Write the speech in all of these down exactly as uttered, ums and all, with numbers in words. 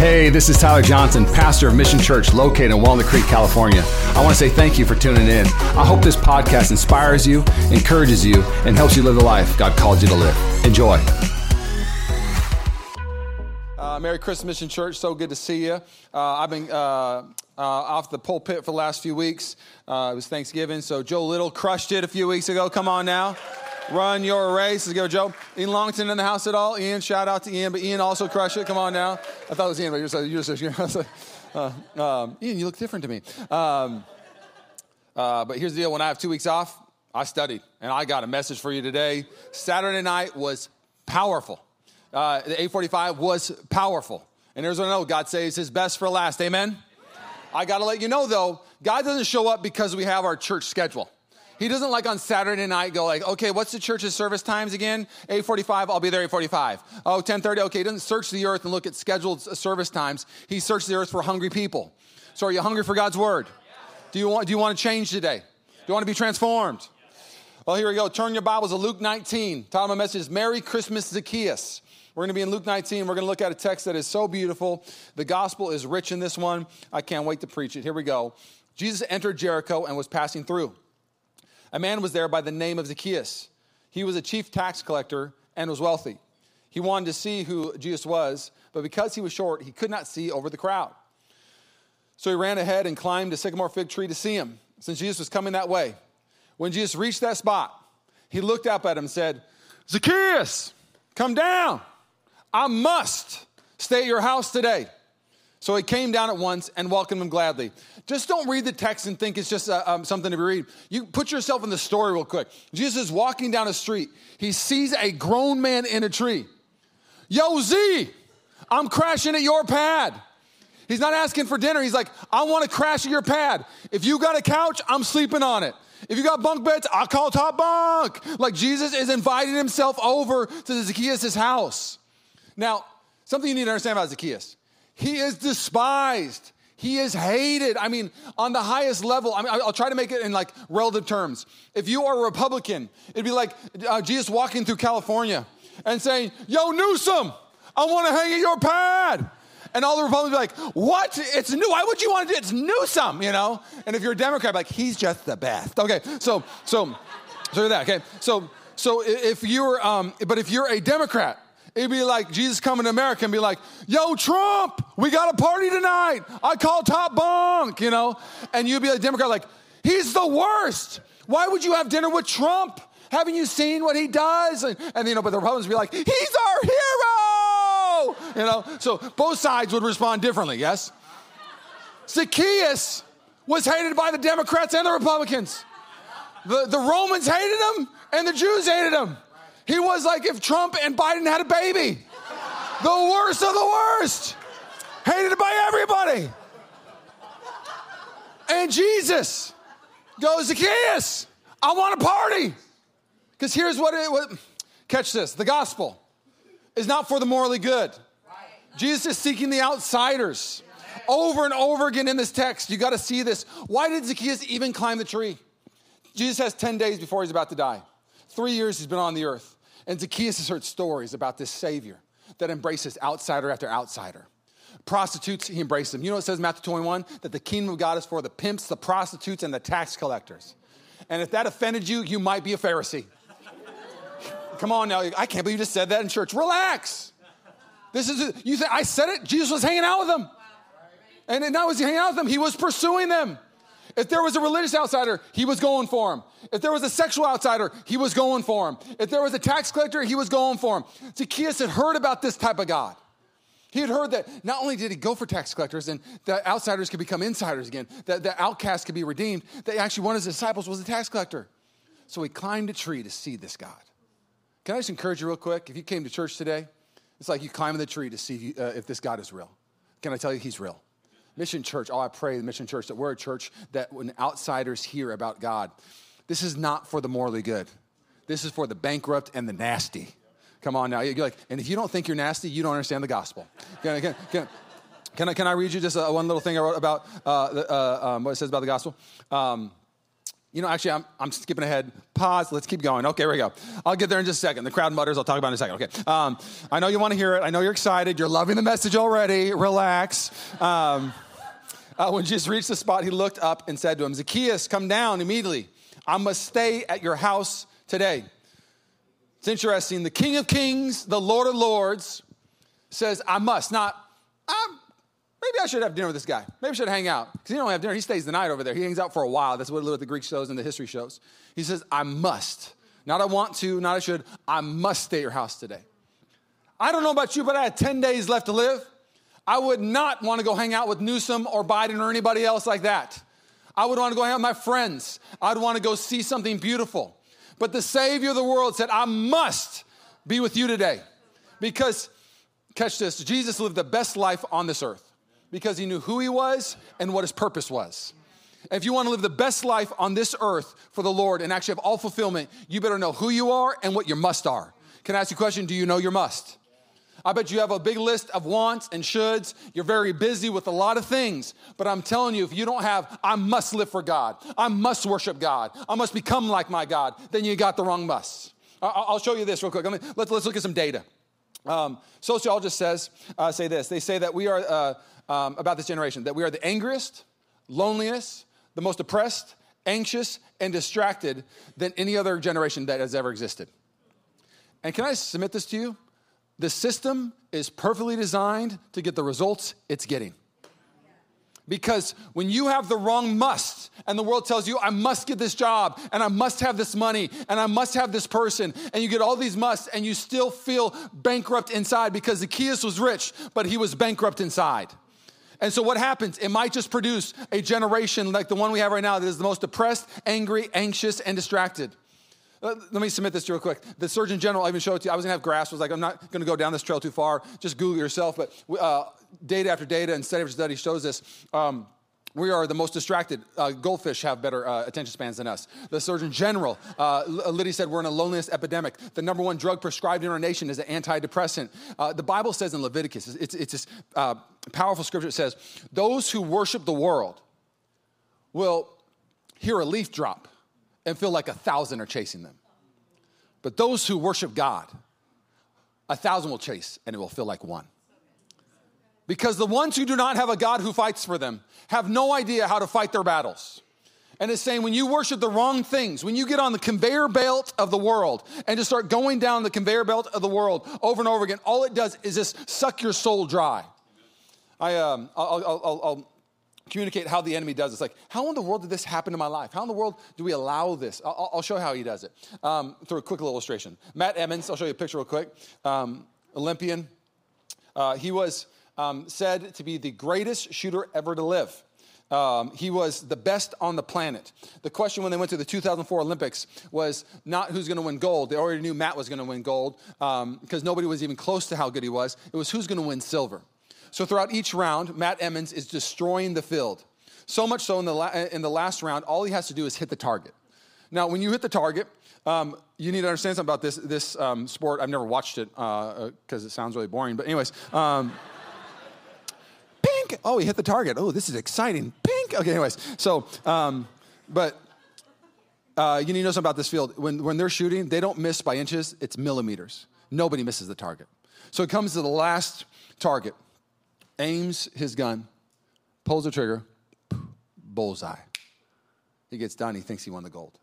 Hey, this is Tyler Johnson, pastor of Mission Church located in Walnut Creek, California. I want to say thank you for tuning in. I hope this podcast inspires you, encourages you, and helps you live the life God called you to live. Enjoy. Uh, Merry Christmas, Mission Church. So good to see you. Uh, I've been uh, uh, off the pulpit for the last few weeks. Uh, it was Thanksgiving, so Joe Little crushed it a few weeks ago. Come on now. Run your race. Let's go, Joe. Ian Longton in the house at all? Ian, shout out to Ian, but Ian also crushed it. Come on now. I thought it was Ian, but you're so, you're so, you're so uh, um, Ian, you look different to me. Um, uh, but here's the deal. When I have two weeks off, I studied, and I got a message for you today. Saturday night was powerful. Uh, the eight forty-five was powerful. And here's what I know. God saves his best for last. Amen? I got to let you know, though, God doesn't show up because we have our church schedule. He doesn't like on Saturday night go like, okay, what's the church's service times again? eight forty-five, I'll be there eight forty-five. Oh, ten thirty, okay. He doesn't search the earth and look at scheduled service times. He searches the earth for hungry people. So are you hungry for God's word? Do you want, do you want to change today? Do you want to be transformed? Well, here we go. Turn your Bibles to Luke nineteen. Title of my message is Merry Christmas, Zacchaeus. We're going to be in Luke nineteen. We're going to look at a text that is so beautiful. The gospel is rich in this one. I can't wait to preach it. Here we go. Jesus entered Jericho and was passing through. A man was there by the name of Zacchaeus. He was a chief tax collector and was wealthy. He wanted to see who Jesus was, but because he was short, he could not see over the crowd. So he ran ahead and climbed a sycamore fig tree to see him, since Jesus was coming that way. When Jesus reached that spot, he looked up at him and said, "Zacchaeus, come down. I must stay at your house today." So he came down at once and welcomed him gladly. Just don't read the text and think it's just uh, um, something to be read. You put yourself in the story real quick. Jesus is walking down a street. He sees a grown man in a tree. "Yo, Z, I'm crashing at your pad." He's not asking for dinner. He's like, "I want to crash at your pad. If you got a couch, I'm sleeping on it. If you got bunk beds, I'll call top bunk." Like Jesus is inviting himself over to Zacchaeus' house. Now, something you need to understand about Zacchaeus. He is despised. He is hated. I mean, on the highest level. I mean, I'll try to make it in like relative terms. If you are a Republican, it'd be like uh, Jesus walking through California and saying, "Yo, Newsom, I want to hang at your pad." And all the Republicans be like, "What? It's new. Why would you want to do it? It's Newsom, you know?" And if you're a Democrat, like, "He's just the best." Okay, so, so, so that, okay. So, so if you're, um, but if you're a Democrat, it'd be like Jesus coming to America and be like, "Yo, Trump, we got a party tonight. I call top bunk," you know? And you'd be a like, Democrat, like, "He's the worst. Why would you have dinner with Trump? Haven't you seen what he does?" And, and you know, but the Republicans would be like, "He's our hero," you know? So both sides would respond differently, yes? Zacchaeus was hated by the Democrats and the Republicans. The, the Romans hated him and the Jews hated him. He was like if Trump and Biden had a baby. The worst of the worst. Hated by everybody. And Jesus goes, "Zacchaeus, I want a party." Because here's what it was. Catch this. The gospel is not for the morally good. Jesus is seeking the outsiders. Over and over again in this text, you got to see this. Why did Zacchaeus even climb the tree? Jesus has ten days before he's about to die. Three years he's been on the earth. And Zacchaeus has heard stories about this Savior that embraces outsider after outsider. Prostitutes, he embraced them. You know what it says in Matthew twenty-one? That the kingdom of God is for the pimps, the prostitutes, and the tax collectors. And if that offended you, you might be a Pharisee. Come on now. I can't believe you just said that in church. Relax. This is, you think, I said it? Jesus was hanging out with them. And not was he hanging out with them, he was pursuing them. If there was a religious outsider, he was going for him. If there was a sexual outsider, he was going for him. If there was a tax collector, he was going for him. Zacchaeus had heard about this type of God. He had heard that not only did he go for tax collectors and that outsiders could become insiders again, that the outcast could be redeemed, that actually one of his disciples was a tax collector. So he climbed a tree to see this God. Can I just encourage you real quick? If you came to church today, it's like you climbing the tree to see uh, if this God is real. Can I tell you he's real? Mission Church, oh, I pray, the Mission Church, that we're a church that when outsiders hear about God, this is not for the morally good. This is for the bankrupt and the nasty. Come on now. You're like, and if you don't think you're nasty, you don't understand the gospel. Can I, can, can, can I, can I read you just uh, one little thing I wrote about uh, uh, um, what it says about the gospel? Um, You know, actually, I'm, I'm skipping ahead. Pause. Let's keep going. Okay, here we go. I'll get there in just a second. The crowd mutters. I'll talk about it in a second. Okay. Um, I know you want to hear it. I know you're excited. You're loving the message already. Relax. Um, uh, when Jesus reached the spot, he looked up and said to him, Zacchaeus, come down immediately. I must stay at your house today. It's interesting. The King of Kings, the Lord of Lords, says, I must. Not, I'm. Maybe I should have dinner with this guy. Maybe I should hang out. Because he don't have dinner. He stays the night over there. He hangs out for a while. That's what the Greek shows and the history shows. He says, I must. Not I want to, not I should. I must stay at your house today. I don't know about you, but I had ten days left to live. I would not want to go hang out with Newsom or Biden or anybody else like that. I would want to go hang out with my friends. I'd want to go see something beautiful. But the Savior of the world said, I must be with you today. Because, catch this, Jesus lived the best life on this earth. Because he knew who he was and what his purpose was. If you want to live the best life on this earth for the Lord and actually have all fulfillment, you better know who you are and what your must are. Can I ask you a question? Do you know your must? I bet you have a big list of wants and shoulds. You're very busy with a lot of things. But I'm telling you, if you don't have, I must live for God. I must worship God. I must become like my God. Then you got the wrong must. I'll show you this real quick. Let's look at some data. Um, sociologists says, uh, say this. They say that we are... Uh, Um, about this generation, that we are the angriest, loneliest, the most oppressed, anxious, and distracted than any other generation that has ever existed. And can I submit this to you? The system is perfectly designed to get the results it's getting. Because when you have the wrong must, and the world tells you, I must get this job, and I must have this money, and I must have this person, and you get all these musts, and you still feel bankrupt inside, because Zacchaeus was rich, but he was bankrupt inside. And so what happens? It might just produce a generation like the one we have right now that is the most depressed, angry, anxious, and distracted. Uh, let me submit this to you real quick. The Surgeon General, I even showed it to you. I was going to have graphs. I was like, I'm not going to go down this trail too far. Just Google it yourself. But uh, data after data and study after study shows this. Um, we are the most distracted. Uh, goldfish have better uh, attention spans than us. The Surgeon General, uh, Liddy said, we're in a loneliness epidemic. The number one drug prescribed in our nation is an antidepressant. Uh, the Bible says in Leviticus, it's, it's this uh, powerful scripture. It says, those who worship the world will hear a leaf drop and feel like a thousand are chasing them. But those who worship God, a thousand will chase and it will feel like one. Because the ones who do not have a God who fights for them have no idea how to fight their battles. And it's saying when you worship the wrong things, when you get on the conveyor belt of the world and just start going down the conveyor belt of the world over and over again, all it does is just suck your soul dry. I, um, I'll, I'll, I'll, I'll communicate how the enemy does it. It's like, how in the world did this happen in my life? How in the world do we allow this? I'll, I'll show how he does it um, through a quick little illustration. Matt Emmons, I'll show you a picture real quick. Um, Olympian. Uh, he was um, said to be the greatest shooter ever to live. Um, he was the best on the planet. The question when they went to the two thousand four Olympics was not who's going to win gold. They already knew Matt was going to win gold because um, nobody was even close to how good he was. It was who's going to win silver. So throughout each round, Matt Emmons is destroying the field. So much so in the, la- in the last round, all he has to do is hit the target. Now, when you hit the target, um, you need to understand something about this, this um, sport. I've never watched it because uh, it sounds really boring. But anyways, um, pink. Oh, he hit the target. Oh, this is exciting. Pink. Okay, anyways. So, um, but uh, you need to know something about this field. When, when they're shooting, they don't miss by inches. It's millimeters. Nobody misses the target. So it comes to the last target. Aims his gun, pulls the trigger, bullseye. He gets done. He thinks he won the gold.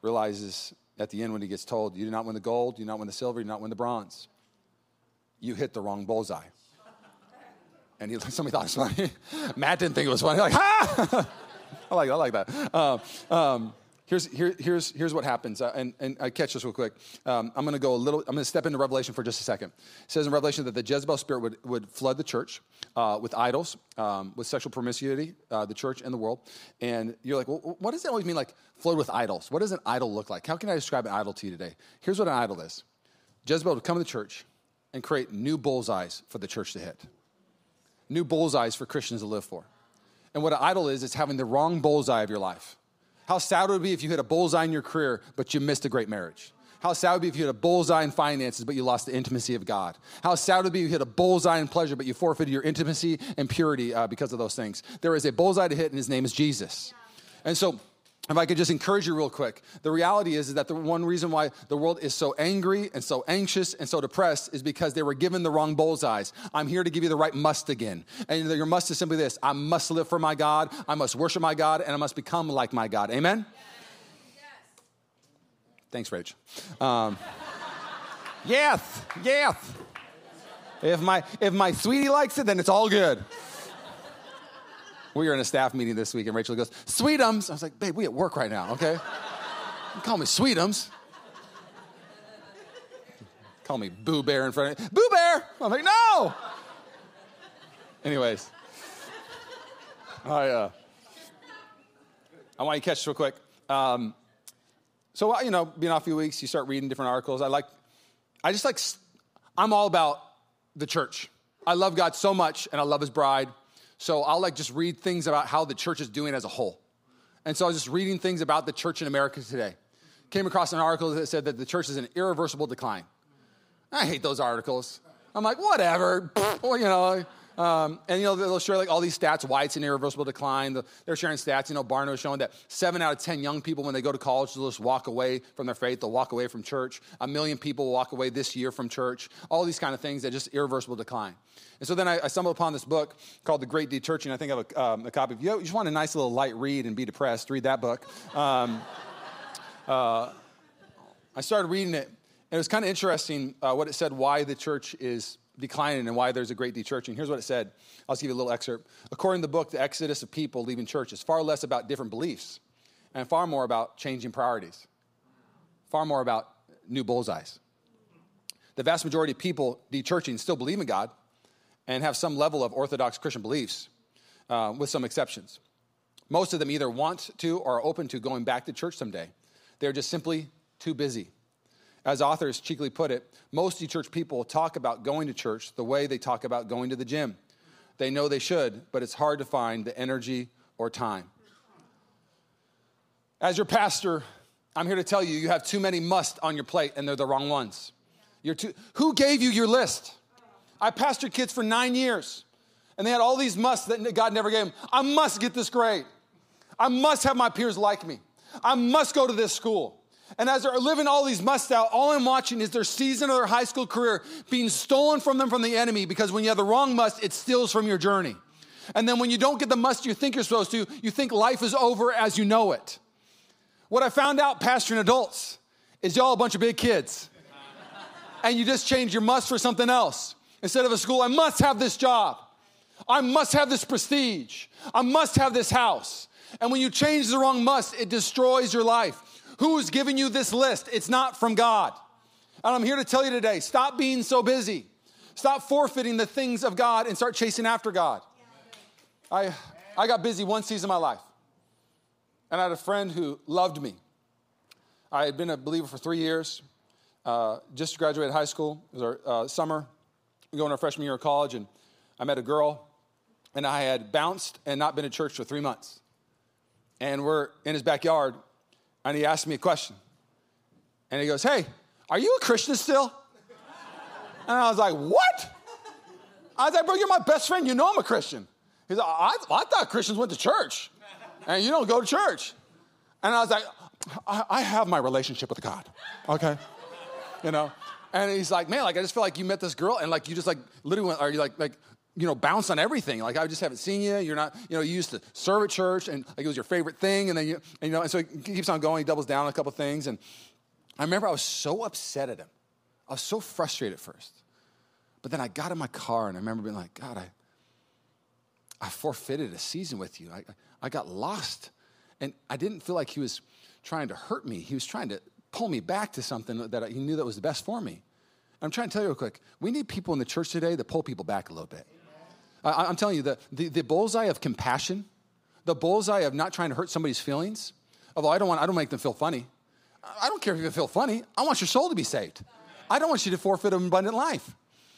Realizes at the end when he gets told, you did not win the gold, you did not win the silver, you did not win the bronze. You hit the wrong bullseye. And he, somebody thought it was funny. Matt didn't think it was funny. Like, ha! I like, I like that. Um, um, Here's here, here's here's what happens, uh, and and I catch this real quick. Um, I'm going to go a little. I'm going to step into Revelation for just a second. It says in Revelation that the Jezebel spirit would, would flood the church uh, with idols, um, with sexual promiscuity, uh, the church and the world. And you're like, well, what does that always mean? Like flood with idols. What does an idol look like? How can I describe an idol to you today? Here's what an idol is. Jezebel would come to the church and create new bullseyes for the church to hit, new bullseyes for Christians to live for. And what an idol is, is having the wrong bullseye of your life. How sad would it be if you hit a bullseye in your career, but you missed a great marriage? How sad would it be if you hit a bullseye in finances, but you lost the intimacy of God? How sad would it be if you hit a bullseye in pleasure, but you forfeited your intimacy and purity uh, because of those things? There is a bullseye to hit, and his name is Jesus. And so If I could just encourage you real quick, the reality is, is that the one reason why the world is so angry and so anxious and so depressed is because they were given the wrong bullseyes. I'm here to give you the right must again. And your must is simply this: I must live for my God, I must worship my God, and I must become like my God. Amen? Yes. Yes. Thanks, Rach. Um, yes, yes. If my, if my sweetie likes it, then it's all good. We were in a staff meeting this week, and Rachel goes, "Sweetums." I was like, "Babe, we at work right now, okay? You call me Sweetums. Call me Boo Bear in front of me. Boo Bear." I'm like, "No." Anyways, I uh, I want you to catch this real quick. Um, so you know, being off a few weeks, you start reading different articles. I like, I just like, I'm all about the church. I love God so much, and I love His bride. So I'll like just read things about how the church is doing as a whole. And so I was just reading things about the church in America today. Came across an article that said that the church is in irreversible decline. I hate those articles. I'm like, whatever. Well, you know, um, and you know, they'll share like all these stats, why it's in irreversible decline. They're sharing stats. You know, Barna was showing that seven out of ten young people, when they go to college, they'll just walk away from their faith. They'll walk away from church. A million people will walk away this year from church. All these kind of things that just irreversible decline. And so then I, I stumbled upon this book called The Great Dechurching. I think I have a, um, a copy. If you just want a nice little light read and be depressed, read that book. Um, uh, I started reading it, and it was kind of interesting uh, what it said, why the church is declining and why there's a great dechurching. Here's what it said. I'll just give you a little excerpt. According to the book, the exodus of people leaving church is far less about different beliefs and far more about changing priorities, far more about new bullseyes. The vast majority of people dechurching still believe in God and have some level of Orthodox Christian beliefs, uh, with some exceptions. Most of them either want to or are open to going back to church someday. They're just simply too busy. As authors cheekily put it, most dechurched people talk about going to church the way they talk about going to the gym. They know they should, but it's hard to find the energy or time. As your pastor, I'm here to tell you, you have too many musts on your plate, and they're the wrong ones. You're too, who gave you your list? I pastored kids for nine years, and they had all these musts that God never gave them. I must get this grade. I must have my peers like me. I must go to this school. And as they're living all these musts out, all I'm watching is their season of their high school career being stolen from them from the enemy, because when you have the wrong must, it steals from your journey. And then when you don't get the must you think you're supposed to, you think life is over as you know it. What I found out pastoring adults is y'all a bunch of big kids, and you just change your must for something else. Instead of a school, I must have this job. I must have this prestige. I must have this house. And when you change the wrong must, it destroys your life. Who's giving you this list? It's not from God. And I'm here to tell you today, stop being so busy. Stop forfeiting the things of God and start chasing after God. I, I got busy one season of my life. And I had a friend who loved me. I had been a believer for three years. Uh, just graduated high school. It was our uh, summer. Going our freshman year of college, and I met a girl, and I had bounced and not been to church for three months. And we're in his backyard, and he asked me a question. And he goes, "Hey, are you a Christian still?" And I was like, "What?" I was like, "Bro, you're my best friend. You know I'm a Christian." He's like, I, I thought Christians went to church, and you don't go to church." And I was like, I, I have my relationship with God, okay? You know? And he's like, "Man, like I just feel like you met this girl, and like you just like literally went, are you like like you know bounced on everything? Like I just haven't seen you. You're not, you know, you used to serve at church, and like it was your favorite thing, and then you and, you know." And so he keeps on going. He doubles down on a couple things, and I remember I was so upset at him. I was so frustrated at first, but then I got in my car, and I remember being like, "God, I I forfeited a season with you. I I got lost, and I didn't feel like he was trying to hurt me. He was trying to pull me back to something that he knew that was the best for me." I'm trying to tell you real quick, we need people in the church today that pull people back a little bit. I, I'm telling you, the, the, the bullseye of compassion, the bullseye of not trying to hurt somebody's feelings, although I don't want, I don't make them feel funny. I don't care if you feel funny. I want your soul to be saved. I don't want you to forfeit an abundant life.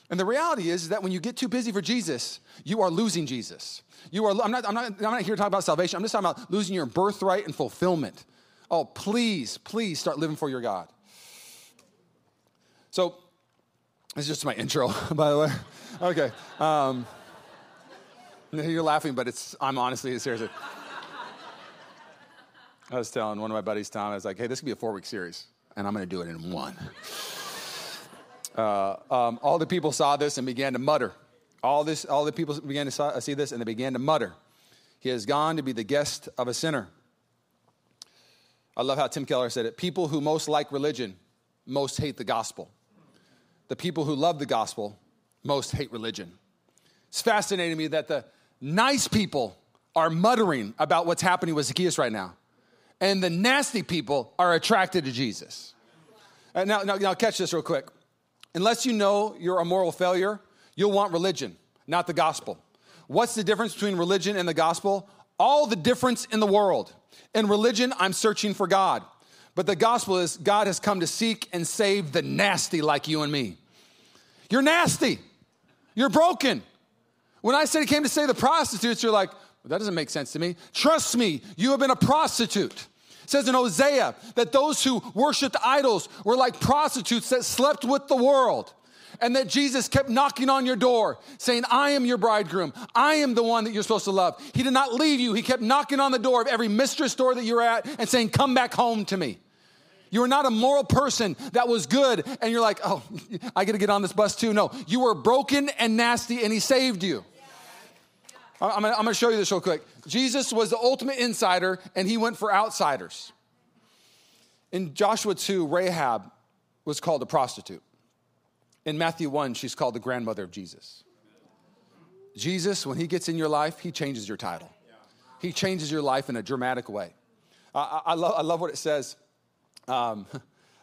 And the reality is that when you get too busy for Jesus, you are losing Jesus. You are, I'm not, I'm not, I'm not here to talk about salvation. I'm just talking about losing your birthright and fulfillment. Oh, please, please start living for your God. So this is just my intro, by the way. Okay. Um, you're laughing, but it's I'm honestly, seriously. I was telling one of my buddies, Tom, I was like, hey, this could be a four-week series, and I'm going to do it in one. uh, um, all the people saw this and began to mutter. All this, all the people began to saw, see this, and they began to mutter. He has gone to be the guest of a sinner. I love how Tim Keller said it. People who most like religion most hate the gospel. The people who love the gospel most hate religion. It's fascinating to me that the nice people are muttering about what's happening with Zacchaeus right now. And the nasty people are attracted to Jesus. Uh, now, now, now, catch this real quick. Unless you know you're a moral failure, you'll want religion, not the gospel. What's the difference between religion and the gospel? All the difference in the world. In religion, I'm searching for God. But the gospel is God has come to seek and save the nasty like you and me. You're nasty. You're broken. When I said he came to save the prostitutes, you're like, well, that doesn't make sense to me. Trust me, you have been a prostitute. It says in Hosea that those who worshiped idols were like prostitutes that slept with the world. And that Jesus kept knocking on your door, saying, I am your bridegroom. I am the one that you're supposed to love. He did not leave you. He kept knocking on the door of every mistress door that you're at and saying, come back home to me. You were not a moral person that was good. And you're like, oh, I got to get on this bus too. No, you were broken and nasty, and he saved you. I'm going to show you this real quick. Jesus was the ultimate insider, and he went for outsiders. In Joshua two, Rahab was called a prostitute. In Matthew one, she's called the grandmother of Jesus. Jesus, when he gets in your life, he changes your title. He changes your life in a dramatic way. I, I, love, I love what it says. Um,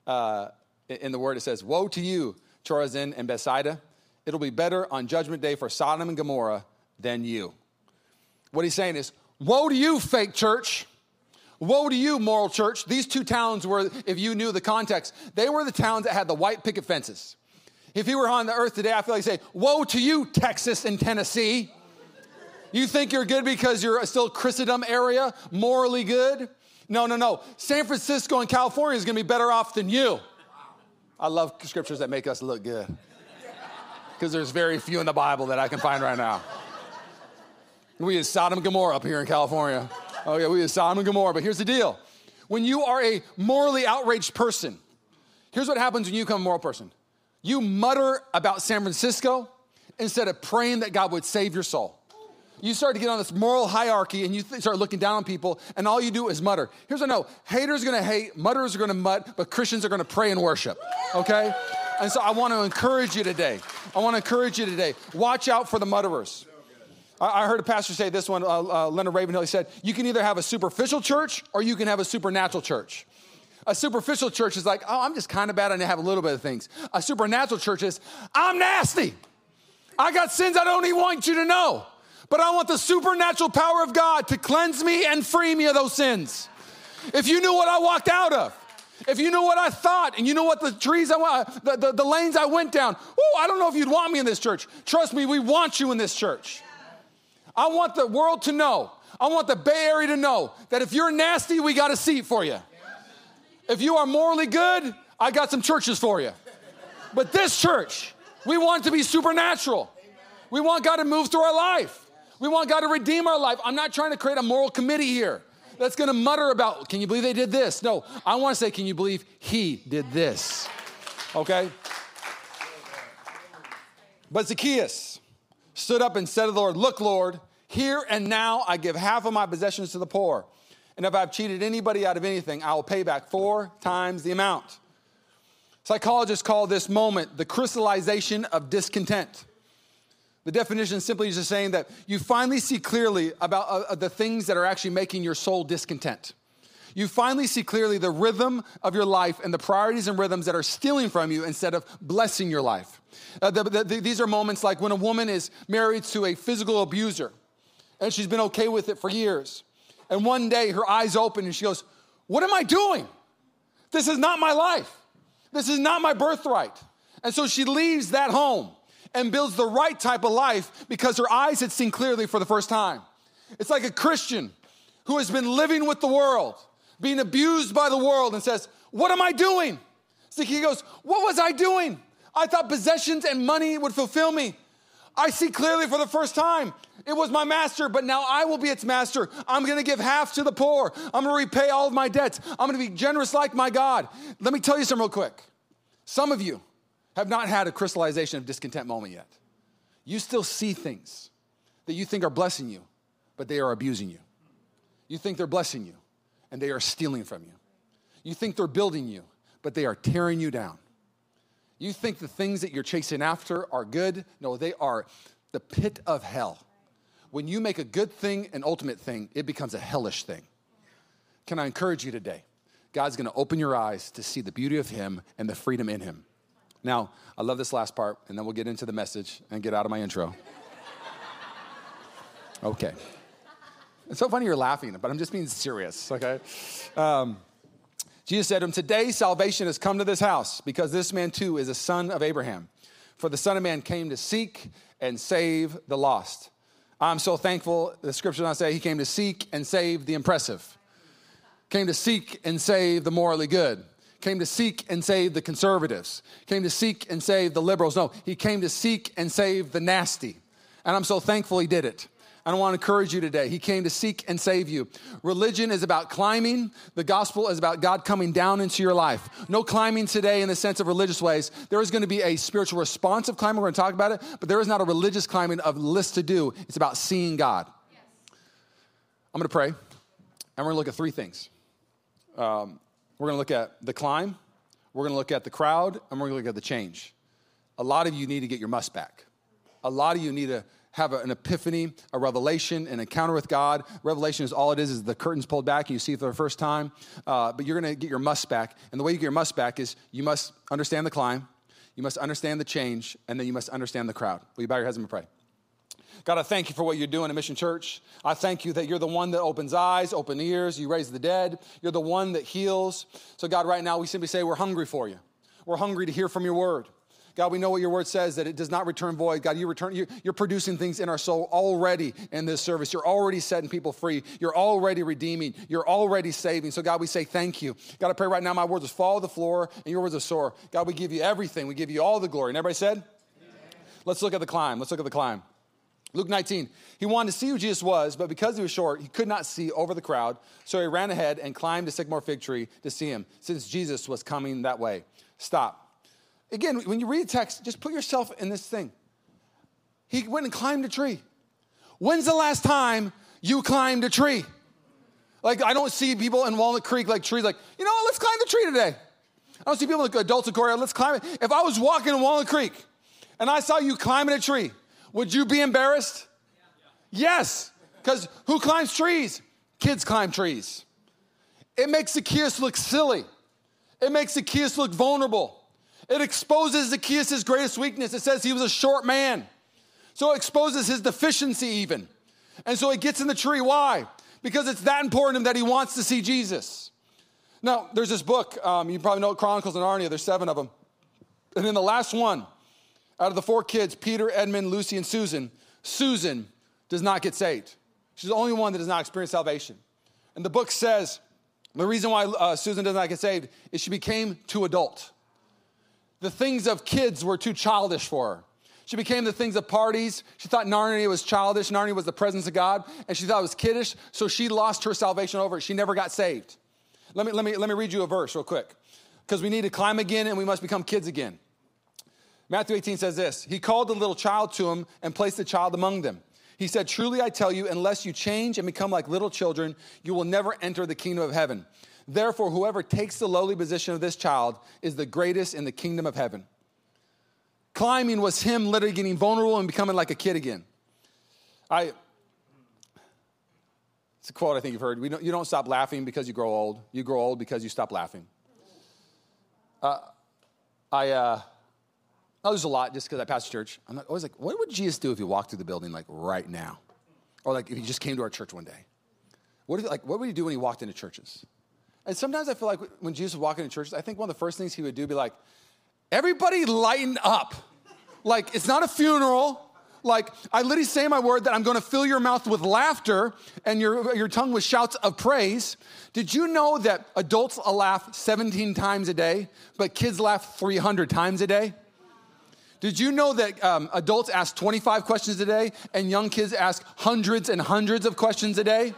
uh, in the word, it says, woe to you, Chorazin and Bethsaida. It'll be better on judgment day for Sodom and Gomorrah than you. What he's saying is, woe to you, fake church. Woe to you, moral church. These two towns were, if you knew the context, they were the towns that had the white picket fences. If you were on the earth today, I feel like he'd say, woe to you, Texas and Tennessee. You think you're good because you're still Christendom area, morally good? No, no, no. San Francisco and California is going to be better off than you. I love scriptures that make us look good because there's very few in the Bible that I can find right now. We is Sodom and Gomorrah up here in California. Oh yeah, we is Sodom and Gomorrah. But here's the deal. When you are a morally outraged person, here's what happens when you become a moral person. You mutter about San Francisco instead of praying that God would save your soul. You start to get on this moral hierarchy and you th- start looking down on people and all you do is mutter. Here's what I know. Haters are going to hate, mutterers are going to mutt, but Christians are going to pray and worship, okay? And so I want to encourage you today. I want to encourage you today. Watch out for the mutterers. I heard a pastor say this one, uh, uh, Leonard Ravenhill, he said, you can either have a superficial church or you can have a supernatural church. A superficial church is like, oh, I'm just kind of bad and I have a little bit of things. A supernatural church is, I'm nasty. I got sins I don't even want you to know. But I want the supernatural power of God to cleanse me and free me of those sins. If you knew what I walked out of, if you knew what I thought, and you know what the trees I went, the, the, the lanes I went down, ooh, I don't know if you'd want me in this church. Trust me, we want you in this church. I want the world to know. I want the Bay Area to know that if you're nasty, we got a seat for you. If you are morally good, I got some churches for you. But this church, we want to be supernatural. We want God to move through our life. We want God to redeem our life. I'm not trying to create a moral committee here that's going to mutter about, can you believe they did this? No, I want to say, can you believe he did this? Okay? But Zacchaeus stood up and said to the Lord, look, Lord, here and now I give half of my possessions to the poor. And if I've cheated anybody out of anything, I will pay back four times the amount. Psychologists call this moment the crystallization of discontent. The definition simply is just saying that you finally see clearly about uh, the things that are actually making your soul discontent. You finally see clearly the rhythm of your life and the priorities and rhythms that are stealing from you instead of blessing your life. Uh, the, the, the, these are moments like when a woman is married to a physical abuser and she's been okay with it for years. And one day her eyes open and she goes, what am I doing? This is not my life. This is not my birthright. And so she leaves that home and builds the right type of life because her eyes had seen clearly for the first time. It's like a Christian who has been living with the world, being abused by the world, and says, what am I doing? So he goes, what was I doing? I thought possessions and money would fulfill me. I see clearly for the first time. It was my master, but now I will be its master. I'm going to give half to the poor. I'm going to repay all of my debts. I'm going to be generous like my God. Let me tell you something real quick. Some of you have not had a crystallization of discontent moment yet. You still see things that you think are blessing you, but they are abusing you. You think they're blessing you, and they are stealing from you. You think they're building you, but they are tearing you down. You think the things that you're chasing after are good. No, they are the pit of hell. When you make a good thing an ultimate thing, it becomes a hellish thing. Can I encourage you today? God's going to open your eyes to see the beauty of him and the freedom in him. Now, I love this last part, and then we'll get into the message and get out of my intro. Okay. It's so funny you're laughing, but I'm just being serious, okay? Um, Jesus said to him, today salvation has come to this house because this man too is a son of Abraham. For the Son of Man came to seek and save the lost. I'm so thankful the scripture doesn't say he came to seek and save the impressive. Came to seek and save the morally good. Came to seek and save the conservatives. Came to seek and save the liberals. No, he came to seek and save the nasty. And I'm so thankful he did it. I don't want to encourage you today. He came to seek and save you. Religion is about climbing. The gospel is about God coming down into your life. No climbing today in the sense of religious ways. There is going to be a spiritual response of climbing. We're going to talk about it, but there is not a religious climbing of list to do. It's about seeing God. Yes. I'm going to pray, and we're going to look at three things. Um, we're going to look at the climb, we're going to look at the crowd, and we're going to look at the change. A lot of you need to get your must back. A lot of you need to have an epiphany, a revelation, an encounter with God. Revelation is all it is, is the curtains pulled back and you see it for the first time. Uh, but you're gonna get your must back. And the way you get your must back is you must understand the climb, you must understand the change, and then you must understand the crowd. Will you bow your heads and pray? God, I thank you for what you're doing at Mission Church. I thank you that you're the one that opens eyes, open ears, you raise the dead. You're the one that heals. So God, right now we simply say we're hungry for you. We're hungry to hear from your word. God, we know what your word says, that it does not return void. God, you return, you're, you're producing things in our soul already in this service. You're already setting people free. You're already redeeming. You're already saving. So God, we say thank you. God, I pray right now my words will fall to the floor and your words will soar. God, we give you everything. We give you all the glory. And everybody said? Amen. Let's look at the climb. Let's look at the climb. Luke nineteen, he wanted to see who Jesus was, but because he was short, he could not see over the crowd. So he ran ahead and climbed a sycamore fig tree to see him, since Jesus was coming that way. Stop. Again, when you read the text, just put yourself in this thing. He went and climbed a tree. When's the last time you climbed a tree? Like, I don't see people in Walnut Creek like trees like, you know what, let's climb the tree today. I don't see people like adults in Korea, let's climb it. If I was walking in Walnut Creek and I saw you climbing a tree, would you be embarrassed? Yeah. Yes, because who climbs trees? Kids climb trees. It makes Zacchaeus look silly. It makes Zacchaeus look vulnerable. It exposes Zacchaeus' greatest weakness. It says he was a short man. So it exposes his deficiency even. And so he gets in the tree. Why? Because it's that important to him that he wants to see Jesus. Now, there's this book. Um, you probably know it, Chronicles and Narnia. There's seven of them. And then the last one, out of the four kids, Peter, Edmund, Lucy, and Susan, Susan does not get saved. She's the only one that does not experience salvation. And the book says the reason why uh, Susan does not get saved is she became too adult. The things of kids were too childish for her. She became the things of parties. She thought Narnia was childish. Narnia was the presence of God, and she thought it was kiddish, so she lost her salvation over it. She never got saved. Let me, let me, let me read you a verse real quick, because we need to climb again, and we must become kids again. Matthew eighteen says this, he called the little child to him and placed the child among them. He said, truly I tell you, unless you change and become like little children, you will never enter the kingdom of heaven. Therefore, whoever takes the lowly position of this child is the greatest in the kingdom of heaven. Climbing was him literally getting vulnerable and becoming like a kid again. I, it's a quote I think you've heard. We don't, you don't stop laughing because you grow old. You grow old because you stop laughing. Uh, I, uh, I lose a lot just because I pastor church. I'm always like, what would Jesus do if he walked through the building like right now? Or like if he just came to our church one day? What if, like, what would he do when he walked into churches? And sometimes I feel like when Jesus was walking in churches, I think one of the first things he would do would be like, everybody lighten up. Like, it's not a funeral. Like, I literally say my word that I'm going to fill your mouth with laughter and your, your tongue with shouts of praise. Did you know that adults laugh seventeen times a day, but kids laugh three hundred times a day? Did you know that um, adults ask twenty-five questions a day and young kids ask hundreds and hundreds of questions a day?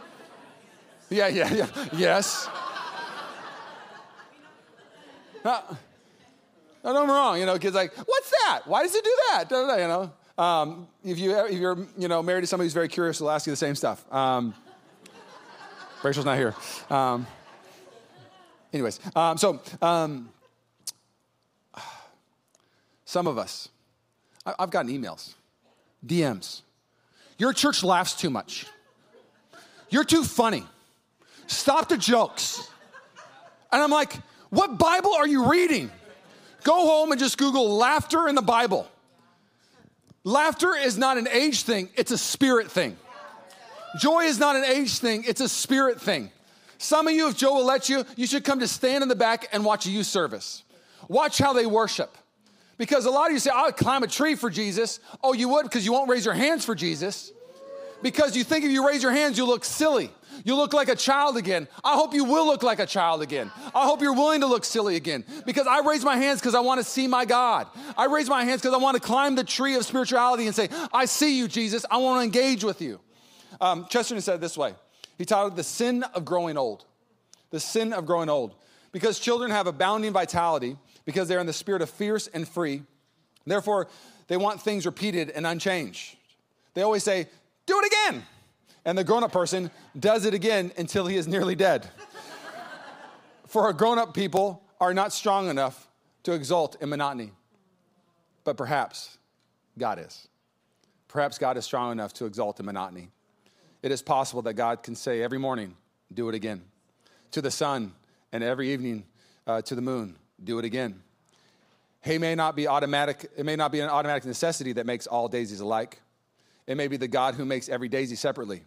Yeah, yeah, yeah, yes. Now, don't get me wrong, you know, kids like, what's that? Why does it do that? Da, da, da, you know, um, if, you, if you're, you know, married to somebody who's very curious, they'll ask you the same stuff. Um, Rachel's not here. Um, anyways, um, so... Um, Some of us, I've gotten emails, D Ms. Your church laughs too much. You're too funny. Stop the jokes. And I'm like, what Bible are you reading? Go home and just Google laughter in the Bible. Laughter is not an age thing. It's a spirit thing. Joy is not an age thing. It's a spirit thing. Some of you, if Joe will let you, you should come to stand in the back and watch a youth service. Watch how they worship. Because a lot of you say, I would climb a tree for Jesus. Oh, you would? Because you won't raise your hands for Jesus. Because you think if you raise your hands, you look silly. You look like a child again. I hope you will look like a child again. I hope you're willing to look silly again. Because I raise my hands because I want to see my God. I raise my hands because I want to climb the tree of spirituality and say, I see you, Jesus. I want to engage with you. Um, Chesterton said it this way. He titled it The Sin of Growing Old. The Sin of Growing Old. Because children have abounding vitality, because they're in the spirit of fierce and free. Therefore, they want things repeated and unchanged. They always say, do it again. And the grown-up person does it again until he is nearly dead. For our grown-up people are not strong enough to exult in monotony. But perhaps God is. Perhaps God is strong enough to exult in monotony. It is possible that God can say every morning, do it again. To the sun and every evening uh, to the moon. Do it again. Hay may not be automatic. It may not be an automatic necessity that makes all daisies alike. It may be the God who makes every daisy separately,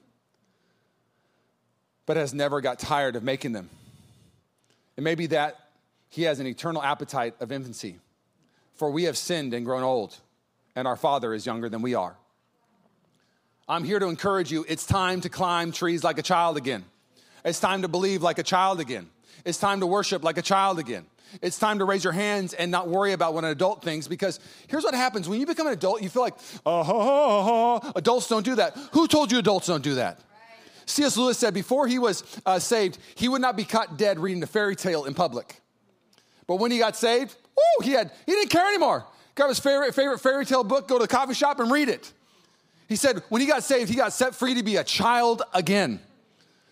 but has never got tired of making them. It may be that he has an eternal appetite of infancy, for we have sinned and grown old, and our Father is younger than we are. I'm here to encourage you. It's time to climb trees like a child again. It's time to believe like a child again. It's time to worship like a child again. It's time to raise your hands and not worry about what an adult thinks, because here's what happens. When you become an adult, you feel like, oh, ho, ho, ho. Adults don't do that. Who told you adults don't do that? Right. C S Lewis said before he was uh, saved, he would not be caught dead reading a fairy tale in public. But when he got saved, woo, he, had, he didn't care anymore. Grab his favorite, favorite fairy tale book, go to a coffee shop and read it. He said when he got saved, he got set free to be a child again,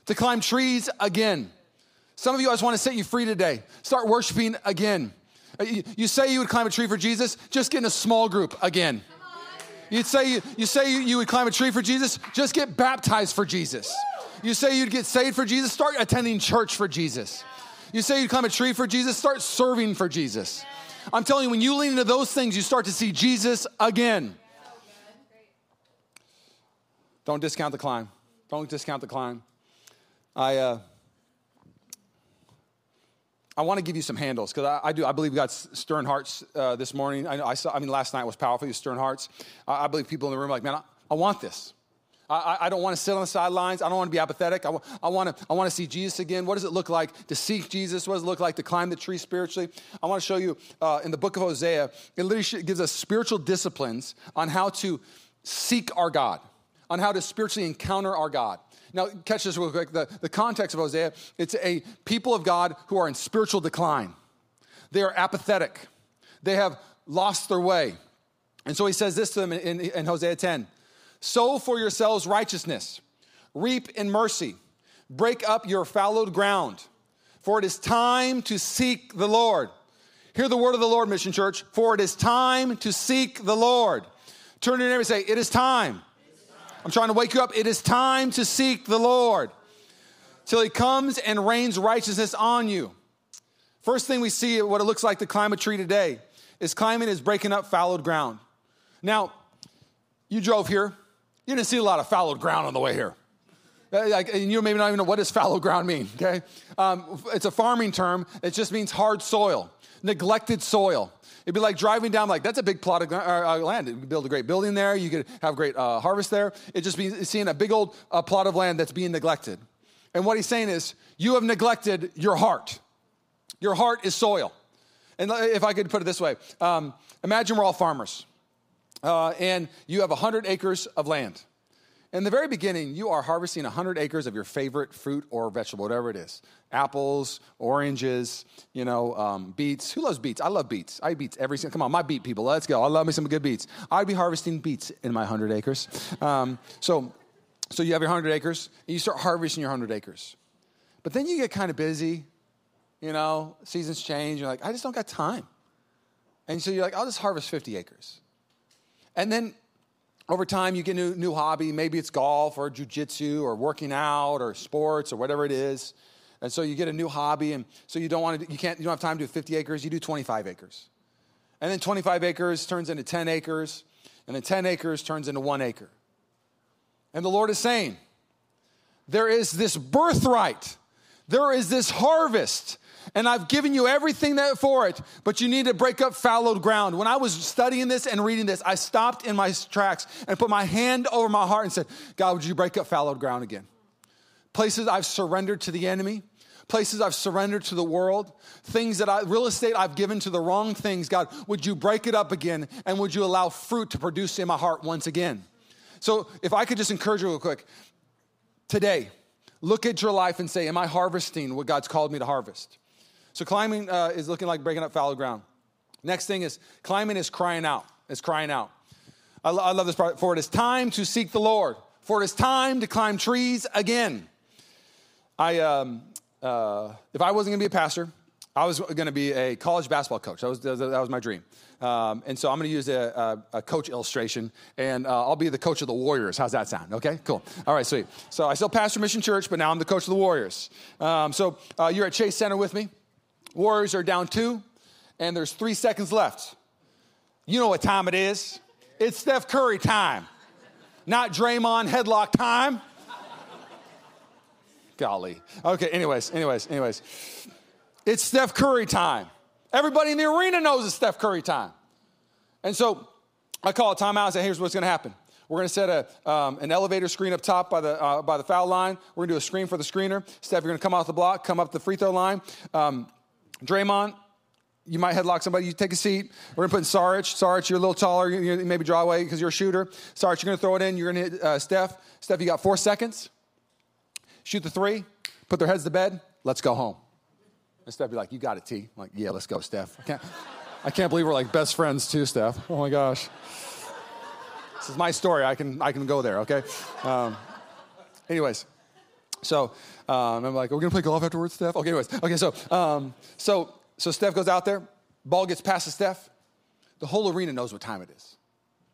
to climb trees again. Some of you, I just want to set you free today. Start worshiping again. You, you say you would climb a tree for Jesus, just get in a small group again. You'd say you, you say you, you would climb a tree for Jesus, just get baptized for Jesus. You say you'd get saved for Jesus, start attending church for Jesus. You say you'd climb a tree for Jesus, start serving for Jesus. I'm telling you, when you lean into those things, you start to see Jesus again. Don't discount the climb. Don't discount the climb. I... uh I want to give you some handles, because I, I do. I believe God's stirring hearts uh, this morning. I know. I saw. I mean, last night was powerful. He was stirring hearts. I, I believe people in the room are like, man, I, I want this. I, I don't want to sit on the sidelines. I don't want to be apathetic. I, I want to. I want to see Jesus again. What does it look like to seek Jesus? What does it look like to climb the tree spiritually? I want to show you uh, in the book of Hosea. It literally gives us spiritual disciplines on how to seek our God, on how to spiritually encounter our God. Now, catch this real quick. The, the context of Hosea, it's a people of God who are in spiritual decline. They are apathetic. They have lost their way. And so he says this to them in, in, in Hosea ten. Sow for yourselves righteousness. Reap in mercy. Break up your fallowed ground. For it is time to seek the Lord. Hear the word of the Lord, Mission Church. For it is time to seek the Lord. Turn to your neighbor and say, it is time. I'm trying to wake you up. It is time to seek the Lord till he comes and rains righteousness on you. First thing we see, what it looks like to climb a tree today, is climbing is breaking up fallowed ground. Now, you drove here. You didn't see a lot of fallowed ground on the way here. Like, and you maybe not even know what does fallow ground mean, okay? Um, it's a farming term. It just means hard soil, neglected soil. It'd be like driving down, like, that's a big plot of land. You could build a great building there. You could have great uh, harvest there. It'd just be seeing a big old uh, plot of land that's being neglected. And what he's saying is, you have neglected your heart. Your heart is soil. And if I could put it this way, um, imagine we're all farmers. uh, and you have one hundred acres of land. In the very beginning, you are harvesting one hundred acres of your favorite fruit or vegetable, whatever it is. Apples, oranges, you know, um, beets. Who loves beets? I love beets. I eat beets every single, come on, my beet people, let's go. I love me some good beets. I'd be harvesting beets in my one hundred acres. Um, so, so you have your one hundred acres, and you start harvesting your one hundred acres. But then you get kind of busy, you know, seasons change. You're like, I just don't got time. And so you're like, I'll just harvest fifty acres. And then over time, you get a new, new hobby. Maybe it's golf or jujitsu or working out or sports or whatever it is. And so you get a new hobby, and so you don't want to, you can't, you don't have time to do fifty acres. You do twenty-five acres, and then twenty-five acres turns into ten acres, and then ten acres turns into one acre. And the Lord is saying, there is this birthright, there is this harvest. And I've given you everything that for it, but you need to break up fallowed ground. When I was studying this and reading this, I stopped in my tracks and put my hand over my heart and said, God, would you break up fallowed ground again? Places I've surrendered to the enemy, places I've surrendered to the world, things that I, real estate I've given to the wrong things. God, would you break it up again? And would you allow fruit to produce in my heart once again? So if I could just encourage you real quick, today, look at your life and say, am I harvesting what God's called me to harvest? So climbing uh, is looking like breaking up fallow ground. Next thing is climbing is crying out. It's crying out. I, lo- I love this part. For it is time to seek the Lord. For it is time to climb trees again. I, um, uh, if I wasn't going to be a pastor, I was going to be a college basketball coach. That was that was my dream. Um, and so I'm going to use a, a, a coach illustration, and uh, I'll be the coach of the Warriors. How's that sound? Okay, cool. All right, sweet. So I still pastor Mission Church, but now I'm the coach of the Warriors. Um, so uh, you're at Chase Center with me. Warriors are down two, and there's three seconds left. You know what time it is. It's Steph Curry time, not Draymond headlock time. Golly. Okay, anyways, anyways, anyways. It's Steph Curry time. Everybody in the arena knows it's Steph Curry time. And so I call a timeout and say, here's what's going to happen. We're going to set a, um, an elevator screen up top by the uh, by the foul line. We're going to do a screen for the screener. Steph, you're going to come off the block, come up the free throw line. Um, Draymond, you might headlock somebody. You take a seat. We're going to put in Sarich. Sarich, you're a little taller. You maybe draw away because you're a shooter. Sarich, you're going to throw it in. You're going to hit uh, Steph. Steph, you got four seconds. Shoot the three. Put their heads to bed. Let's go home. And Steph be like, you got it, T. I'm like, yeah, let's go, Steph. I can't, I can't believe we're like best friends too, Steph. Oh, my gosh. This is my story. I can I can go there, okay? Um, anyways. So um, I'm like, are we going to play golf afterwards, Steph? Okay, anyways. Okay, so um, so so Steph goes out there. Ball gets past to Steph. The whole arena knows what time it is.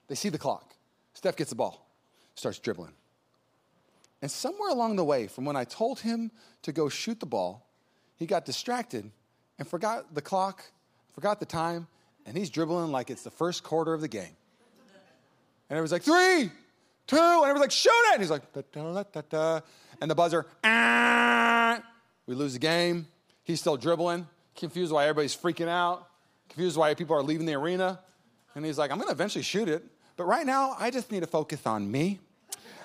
They see the clock. Steph gets the ball. Starts dribbling. And somewhere along the way, from when I told him to go shoot the ball, he got distracted and forgot the clock, forgot the time, and he's dribbling like it's the first quarter of the game. And everyone's like, three, two, and everyone's like, shoot it. And he's like, da, da, da, da. And the buzzer, ah. We lose the game. He's still dribbling, confused why everybody's freaking out, confused why people are leaving the arena. And he's like, I'm going to eventually shoot it. But right now, I just need to focus on me.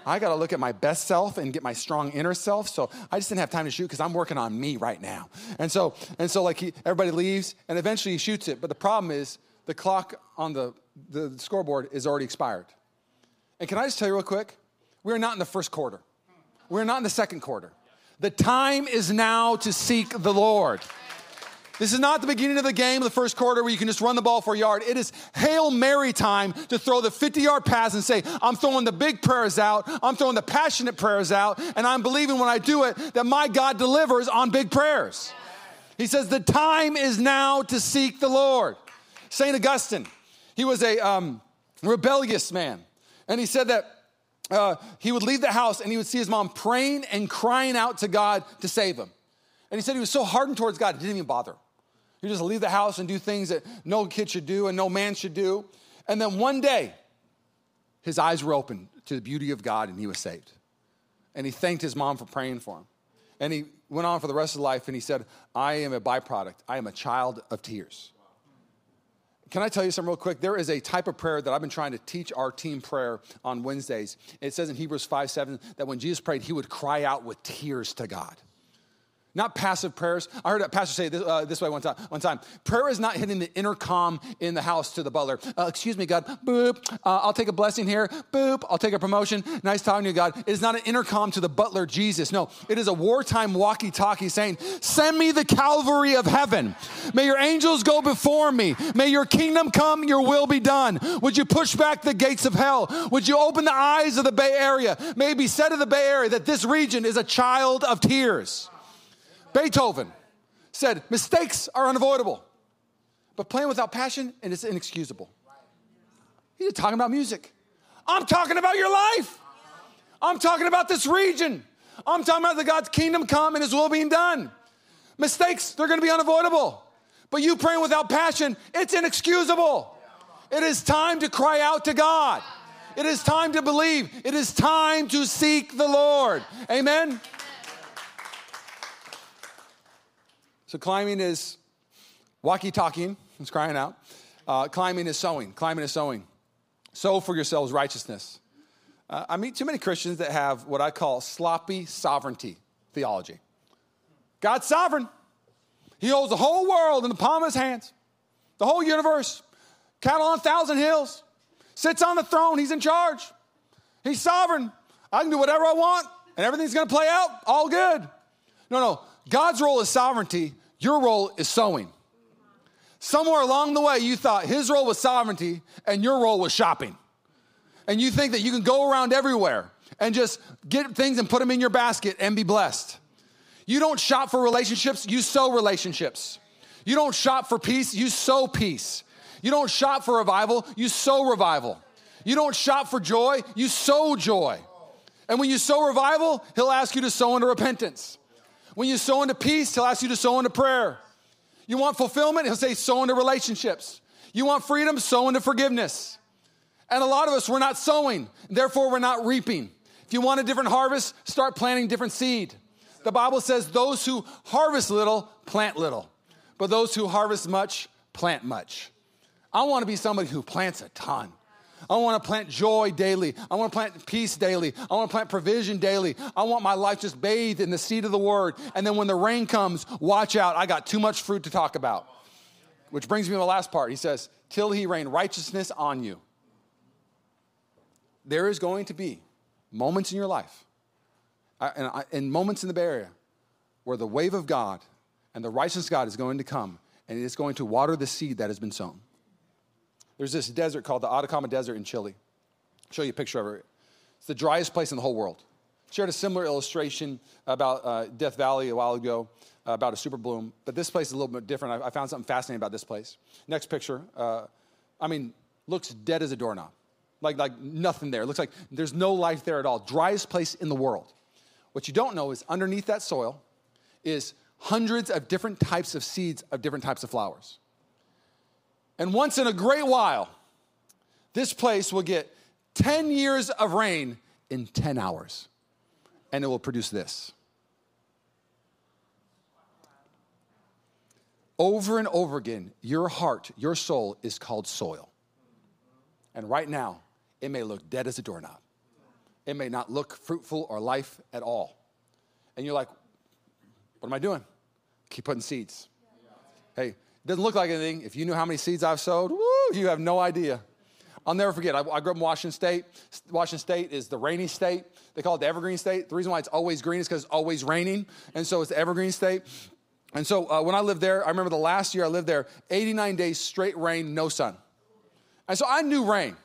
I got to look at my best self and get my strong inner self. So I just didn't have time to shoot because I'm working on me right now. And so, and so like he, everybody leaves, and eventually he shoots it. But the problem is the clock on the the scoreboard is already expired. And can I just tell you real quick? We're not in the first quarter. We're not in the second quarter. The time is now to seek the Lord. This is not the beginning of the game, the first quarter, where you can just run the ball for a yard. It is Hail Mary time to throw the fifty-yard pass and say, I'm throwing the big prayers out, I'm throwing the passionate prayers out, and I'm believing when I do it that my God delivers on big prayers. He says the time is now to seek the Lord. Saint Augustine, he was a um, rebellious man. And he said that uh, he would leave the house and he would see his mom praying and crying out to God to save him. And he said he was so hardened towards God, it didn't even bother him. He would just leave the house and do things that no kid should do and no man should do. And then one day, his eyes were opened to the beauty of God and he was saved. And he thanked his mom for praying for him. And he went on for the rest of his life and he said, I am a byproduct. I am a child of tears. Can I tell you something real quick? There is a type of prayer that I've been trying to teach our team prayer on Wednesdays. It says in Hebrews five seven that when Jesus prayed, he would cry out with tears to God. Not passive prayers. I heard a pastor say this, uh, this way one time. One time, prayer is not hitting the intercom in the house to the butler. Uh, excuse me, God. Boop. Uh, I'll take a blessing here. Boop. I'll take a promotion. Nice talking to you, God. It is not an intercom to the butler, Jesus. No, it is a wartime walkie-talkie saying, send me the cavalry of heaven. May your angels go before me. May your kingdom come. Your will be done. Would you push back the gates of hell? Would you open the eyes of the Bay Area? May it be said of the Bay Area that this region is a child of tears. Beethoven said, mistakes are unavoidable, but playing without passion and it's inexcusable. He's talking about music. I'm talking about your life. I'm talking about this region. I'm talking about the God's kingdom come and his will being done. Mistakes, they're going to be unavoidable, but you praying without passion, it's inexcusable. It is time to cry out to God. It is time to believe. It is time to seek the Lord. Amen. So climbing is walkie-talking. It's crying out. Uh, climbing is sowing. Climbing is sowing. Sow for yourselves righteousness. Uh, I meet too many Christians that have what I call sloppy sovereignty theology. God's sovereign. He holds the whole world in the palm of his hands. The whole universe. Cattle on a thousand hills. Sits on the throne. He's in charge. He's sovereign. I can do whatever I want, and everything's going to play out all good. No, no. God's role is sovereignty. Your role is sowing. Somewhere along the way, you thought his role was sovereignty and your role was shopping. And you think that you can go around everywhere and just get things and put them in your basket and be blessed. You don't shop for relationships, you sow relationships. You don't shop for peace, you sow peace. You don't shop for revival, you sow revival. You don't shop for joy, you sow joy. And when you sow revival, he'll ask you to sow into repentance. When you sow into peace, he'll ask you to sow into prayer. You want fulfillment, he'll say sow into relationships. You want freedom, sow into forgiveness. And a lot of us, we're not sowing, therefore we're not reaping. If you want a different harvest, start planting different seed. The Bible says those who harvest little, plant little. But those who harvest much, plant much. I want to be somebody who plants a ton. I want to plant joy daily. I want to plant peace daily. I want to plant provision daily. I want my life just bathed in the seed of the word. And then when the rain comes, watch out. I got too much fruit to talk about. Which brings me to the last part. He says, till he rain righteousness on you. There is going to be moments in your life, and, I, and moments in the Bay Area, where the wave of God and the righteousness of God is going to come, and it is going to water the seed that has been sown. There's this desert called the Atacama Desert in Chile. I'll show you a picture of it. It's the driest place in the whole world. I shared a similar illustration about uh, Death Valley a while ago, uh, about a super bloom. But this place is a little bit different. I, I found something fascinating about this place. Next picture. Uh, I mean, looks dead as a doorknob. Like, like nothing there. It looks like there's no life there at all. Driest place in the world. What you don't know is underneath that soil is hundreds of different types of seeds of different types of flowers. And once in a great while, this place will get ten years of rain in ten hours. And it will produce this. Over and over again, your heart, your soul is called soil. And right now, it may look dead as a doorknob. It may not look fruitful or life at all. And you're like, what am I doing? Keep putting seeds. Hey. It doesn't look like anything. If you knew how many seeds I've sowed, woo, you have no idea. I'll never forget. I, I grew up in Washington State. Washington State is the rainy state. They call it the evergreen state. The reason why it's always green is because it's always raining, and so it's the evergreen state. And so uh, when I lived there, I remember the last year I lived there, eighty-nine days straight rain, no sun. And so I knew rain.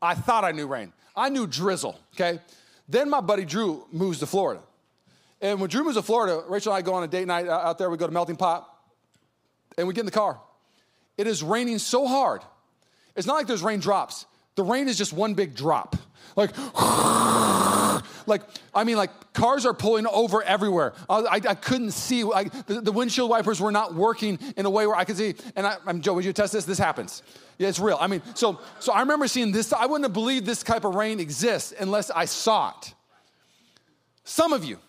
I thought I knew rain. I knew drizzle, okay? Then my buddy Drew moves to Florida. And when Drew moves to Florida, Rachel and I go on a date night out there. We go to Melting Pot. And we get in the car. It is raining so hard. It's not like there's raindrops. The rain is just one big drop. Like, like I mean, like cars are pulling over everywhere. I, I, I couldn't see. I, the, the windshield wipers were not working in a way where I could see. And I, I'm Joe, would you attest this? This happens. Yeah, it's real. I mean, so so I remember seeing this. I wouldn't have believed this type of rain exists unless I saw it. Some of you,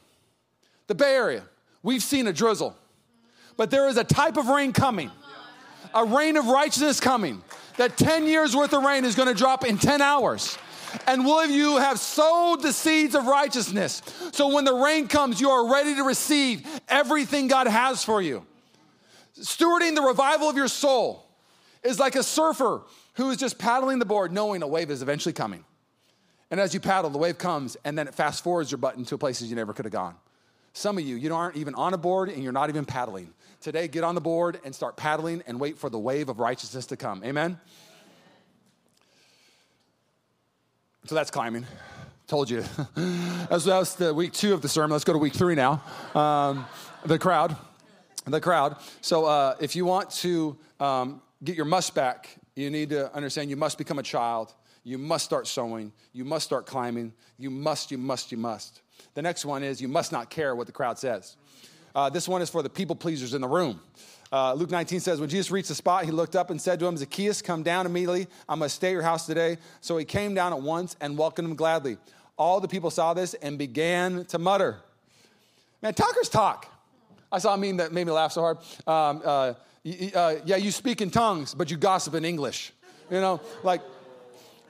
the Bay Area, we've seen a drizzle. But there is a type of rain coming, a rain of righteousness coming, that ten years worth of rain is going to drop in ten hours. and will you have sowed the seeds of righteousness. So when the rain comes, you are ready to receive everything God has for you. Stewarding the revival of your soul is like a surfer who is just paddling the board, knowing a wave is eventually coming. And as you paddle, the wave comes, and then it fast forwards your button to places you never could have gone. Some of you, you aren't even on a board, and you're not even paddling. Today, get on the board and start paddling and wait for the wave of righteousness to come. Amen? So that's climbing. Told you. That was the week two of the sermon. Let's go to week three now. Um, the crowd. The crowd. So uh, if you want to um, get your must back, you need to understand you must become a child. You must start sowing. You must start climbing. You must, you must, you must. The next one is you must not care what the crowd says. Uh, this one is for the people pleasers in the room. Uh, Luke nineteen says, when Jesus reached the spot, he looked up and said to him, Zacchaeus, come down immediately. I must stay at your house today. So he came down at once and welcomed him gladly. All the people saw this and began to mutter. Man, talkers talk. I saw a meme that made me laugh so hard. Um, uh, uh, yeah, you speak in tongues, but you gossip in English. You know, like...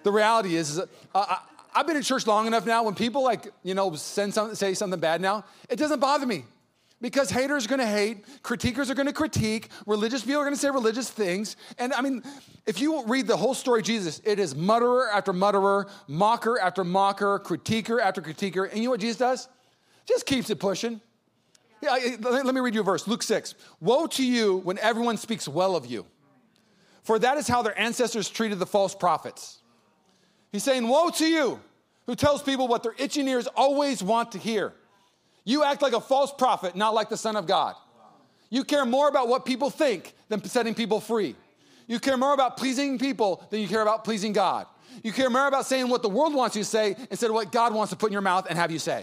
The reality is, is uh, I, I've been in church long enough now. When people like, you know, send some, say something bad now, it doesn't bother me because haters are going to hate, critiquers are going to critique, religious people are going to say religious things. And I mean, if you read the whole story of Jesus, it is mutterer after mutterer, mocker after mocker, critiquer after critiquer. And you know what Jesus does? Just keeps it pushing. Yeah, let me read you a verse, Luke six. Woe to you when everyone speaks well of you, for that is how their ancestors treated the false prophets. He's saying, woe to you who tells people what their itching ears always want to hear. You act like a false prophet, not like the Son of God. You care more about what people think than setting people free. You care more about pleasing people than you care about pleasing God. You care more about saying what the world wants you to say instead of what God wants to put in your mouth and have you say.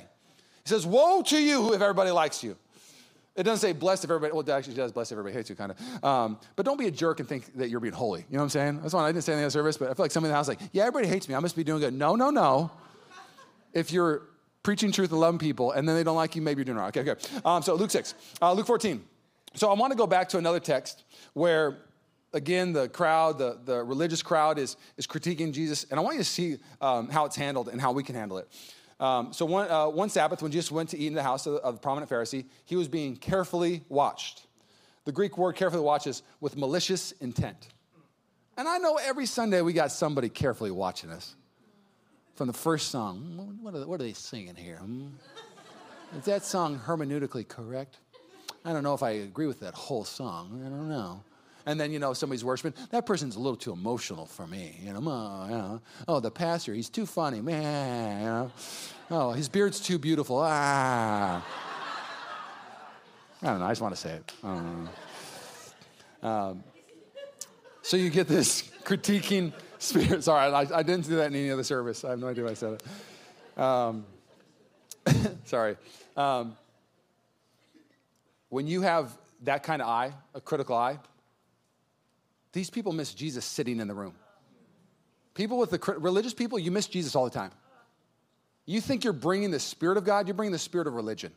He says, woe to you if everybody likes you. It doesn't say blessed if everybody, well, it actually does blessed if everybody hates you, kind of. Um, but don't be a jerk and think that you're being holy. You know what I'm saying? That's why I didn't say anything in the service, but I feel like somebody in the house is like, yeah, everybody hates me. I must be doing good. No, no, no. If you're preaching truth and loving people and then they don't like you, maybe you're doing wrong. Okay, okay. Um, so Luke six, uh, Luke fourteen. So I want to go back to another text where, again, the crowd, the, the religious crowd is, is critiquing Jesus. And I want you to see um, how it's handled and how we can handle it. Um, so one, uh, one Sabbath, when Jesus went to eat in the house of, of the prominent Pharisee, he was being carefully watched. The Greek word carefully watched is with malicious intent. And I know every Sunday we got somebody carefully watching us. From the first song, what are, what are they singing here? Hmm? Is that song hermeneutically correct? I don't know if I agree with that whole song. I don't know. And then, you know, somebody's worshiping. That person's a little too emotional for me. You know, oh, you know. Oh the pastor, he's too funny. Man, you know. Oh, his beard's too beautiful. Ah. I don't know. I just want to say it. I don't know. Um, so you get this critiquing spirit. Sorry, I, I didn't do that in any other service. I have no idea why I said it. Um, sorry. Um, when you have that kind of eye, a critical eye, these people miss Jesus sitting in the room. People with the religious people, you miss Jesus all the time. You think you're bringing the Spirit of God, you're bringing the spirit of religion.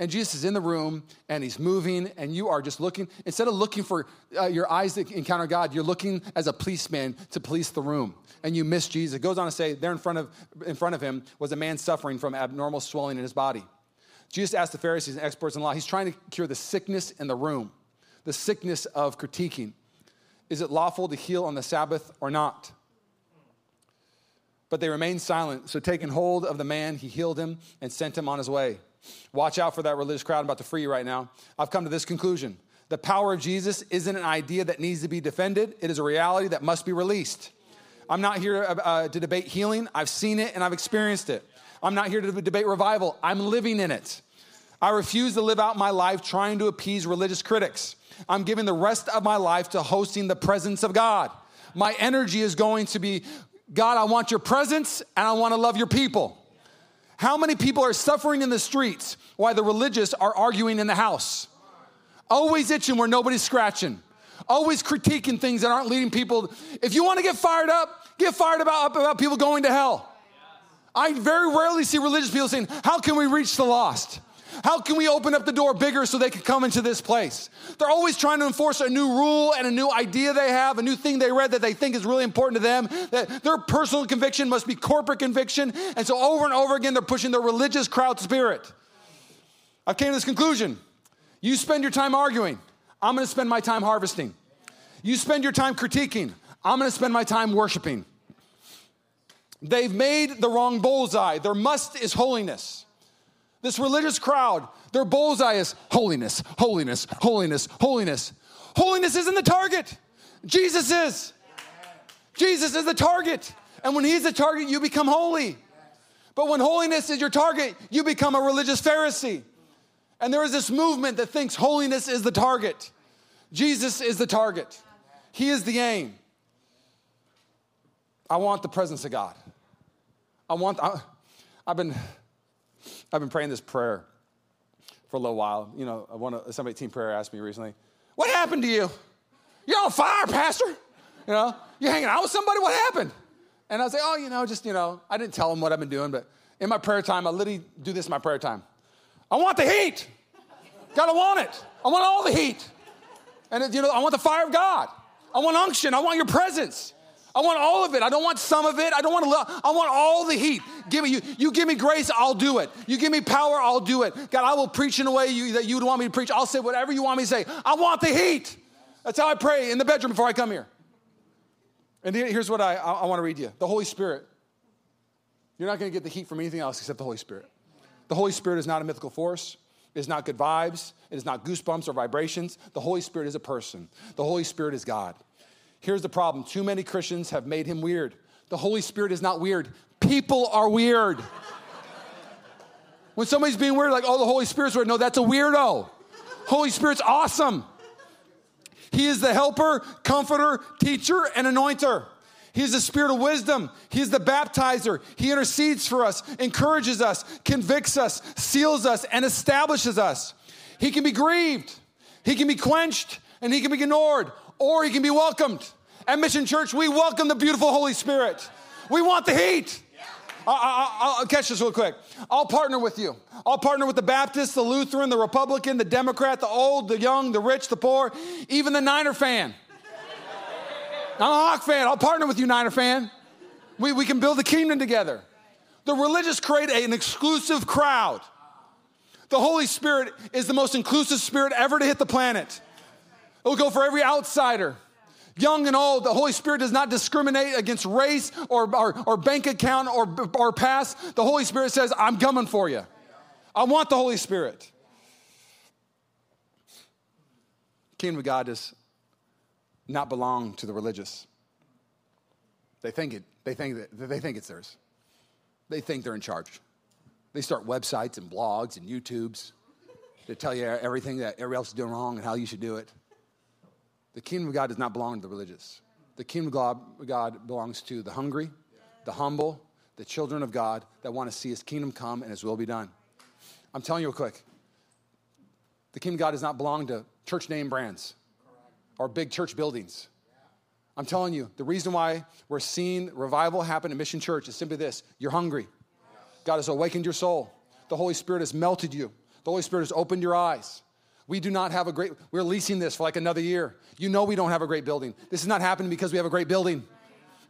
And Jesus is in the room, and he's moving, and you are just looking. Instead of looking for uh, your eyes to encounter God, you're looking as a policeman to police the room, and you miss Jesus. It goes on to say, there in front of, in front of him was a man suffering from abnormal swelling in his body. Jesus asked the Pharisees and experts in law, he's trying to cure the sickness in the room, the sickness of critiquing. Is it lawful to heal on the Sabbath or not? But they remained silent. So taking hold of the man, he healed him and sent him on his way. Watch out for that religious crowd. I'm about to free you right now. I've come to this conclusion. The power of Jesus isn't an idea that needs to be defended. It is a reality that must be released. I'm not here uh, to debate healing. I've seen it and I've experienced it. I'm not here to debate revival. I'm living in it. I refuse to live out my life trying to appease religious critics. I'm giving the rest of my life to hosting the presence of God. My energy is going to be, God, I want your presence and I want to love your people. How many people are suffering in the streets while the religious are arguing in the house? Always itching where nobody's scratching. Always critiquing things that aren't leading people. If you want to get fired up, get fired about, up about people going to hell. I very rarely see religious people saying, how can we reach the lost? How can we open up the door bigger so they can come into this place? They're always trying to enforce a new rule and a new idea they have, a new thing they read that they think is really important to them, that their personal conviction must be corporate conviction. And so over and over again, they're pushing their religious crowd spirit. I came to this conclusion. You spend your time arguing. I'm going to spend my time harvesting. You spend your time critiquing. I'm going to spend my time worshiping. They've made the wrong bullseye. Their must is holiness. This religious crowd, their bullseye is holiness, holiness, holiness, holiness. Holiness isn't the target. Jesus is. Jesus is the target. And when he's the target, you become holy. But when holiness is your target, you become a religious Pharisee. And there is this movement that thinks holiness is the target. Jesus is the target. He is the aim. I want the presence of God. I want, I, I've been, I've been praying this prayer for a little while. You know, one of, somebody team prayer asked me recently, what happened to you? You're on fire, pastor. You know, you're hanging out with somebody, what happened? And I was like, oh, you know, just, you know, I didn't tell them what I've been doing, but in my prayer time, I literally do this in my prayer time. I want the heat. Gotta want it. I want all the heat. And, you know, I want the fire of God. I want unction. I want your presence. I want all of it. I don't want some of it. I don't want to love. I want all the heat. Give me you. You give me grace, I'll do it. You give me power, I'll do it. God, I will preach in a way you, that you would want me to preach. I'll say whatever you want me to say. I want the heat. That's how I pray in the bedroom before I come here. And here's what I, I, I want to read to you. The Holy Spirit. You're not going to get the heat from anything else except the Holy Spirit. The Holy Spirit is not a mythical force. It is not good vibes. It is not goosebumps or vibrations. The Holy Spirit is a person. The Holy Spirit is God. Here's the problem. Too many Christians have made him weird. The Holy Spirit is not weird. People are weird. When somebody's being weird, like, oh, the Holy Spirit's weird. No, that's a weirdo. Holy Spirit's awesome. He is the helper, comforter, teacher, and anointer. He is the spirit of wisdom. He is the baptizer. He intercedes for us, encourages us, convicts us, seals us, and establishes us. He can be grieved. He can be quenched, and he can be ignored. Or he can be welcomed. At Mission Church, we welcome the beautiful Holy Spirit. We want the heat. I, I, I'll catch this real quick. I'll partner with you. I'll partner with the Baptist, the Lutheran, the Republican, the Democrat, the old, the young, the rich, the poor, even the Niner fan. I'm a Hawk fan. I'll partner with you, Niner fan. We, we can build the kingdom together. The religious create an exclusive crowd. The Holy Spirit is the most inclusive spirit ever to hit the planet. It will go for every outsider, young and old. The Holy Spirit does not discriminate against race or, or, or bank account or, or past. The Holy Spirit says, I'm coming for you. I want the Holy Spirit. The kingdom of God does not belong to the religious. They think it. They think that they think it's theirs. They think they're in charge. They start websites and blogs and YouTubes to tell you everything that everybody else is doing wrong and how you should do it. The kingdom of God does not belong to the religious. The kingdom of God belongs to the hungry, the humble, the children of God that want to see his kingdom come and his will be done. I'm telling you real quick, the kingdom of God does not belong to church name brands or big church buildings. I'm telling you, the reason why we're seeing revival happen at Mission Church is simply this. You're hungry. God has awakened your soul. The Holy Spirit has melted you. The Holy Spirit has opened your eyes. We do not have a great, we're leasing this for like another year. You know we don't have a great building. This is not happening because we have a great building.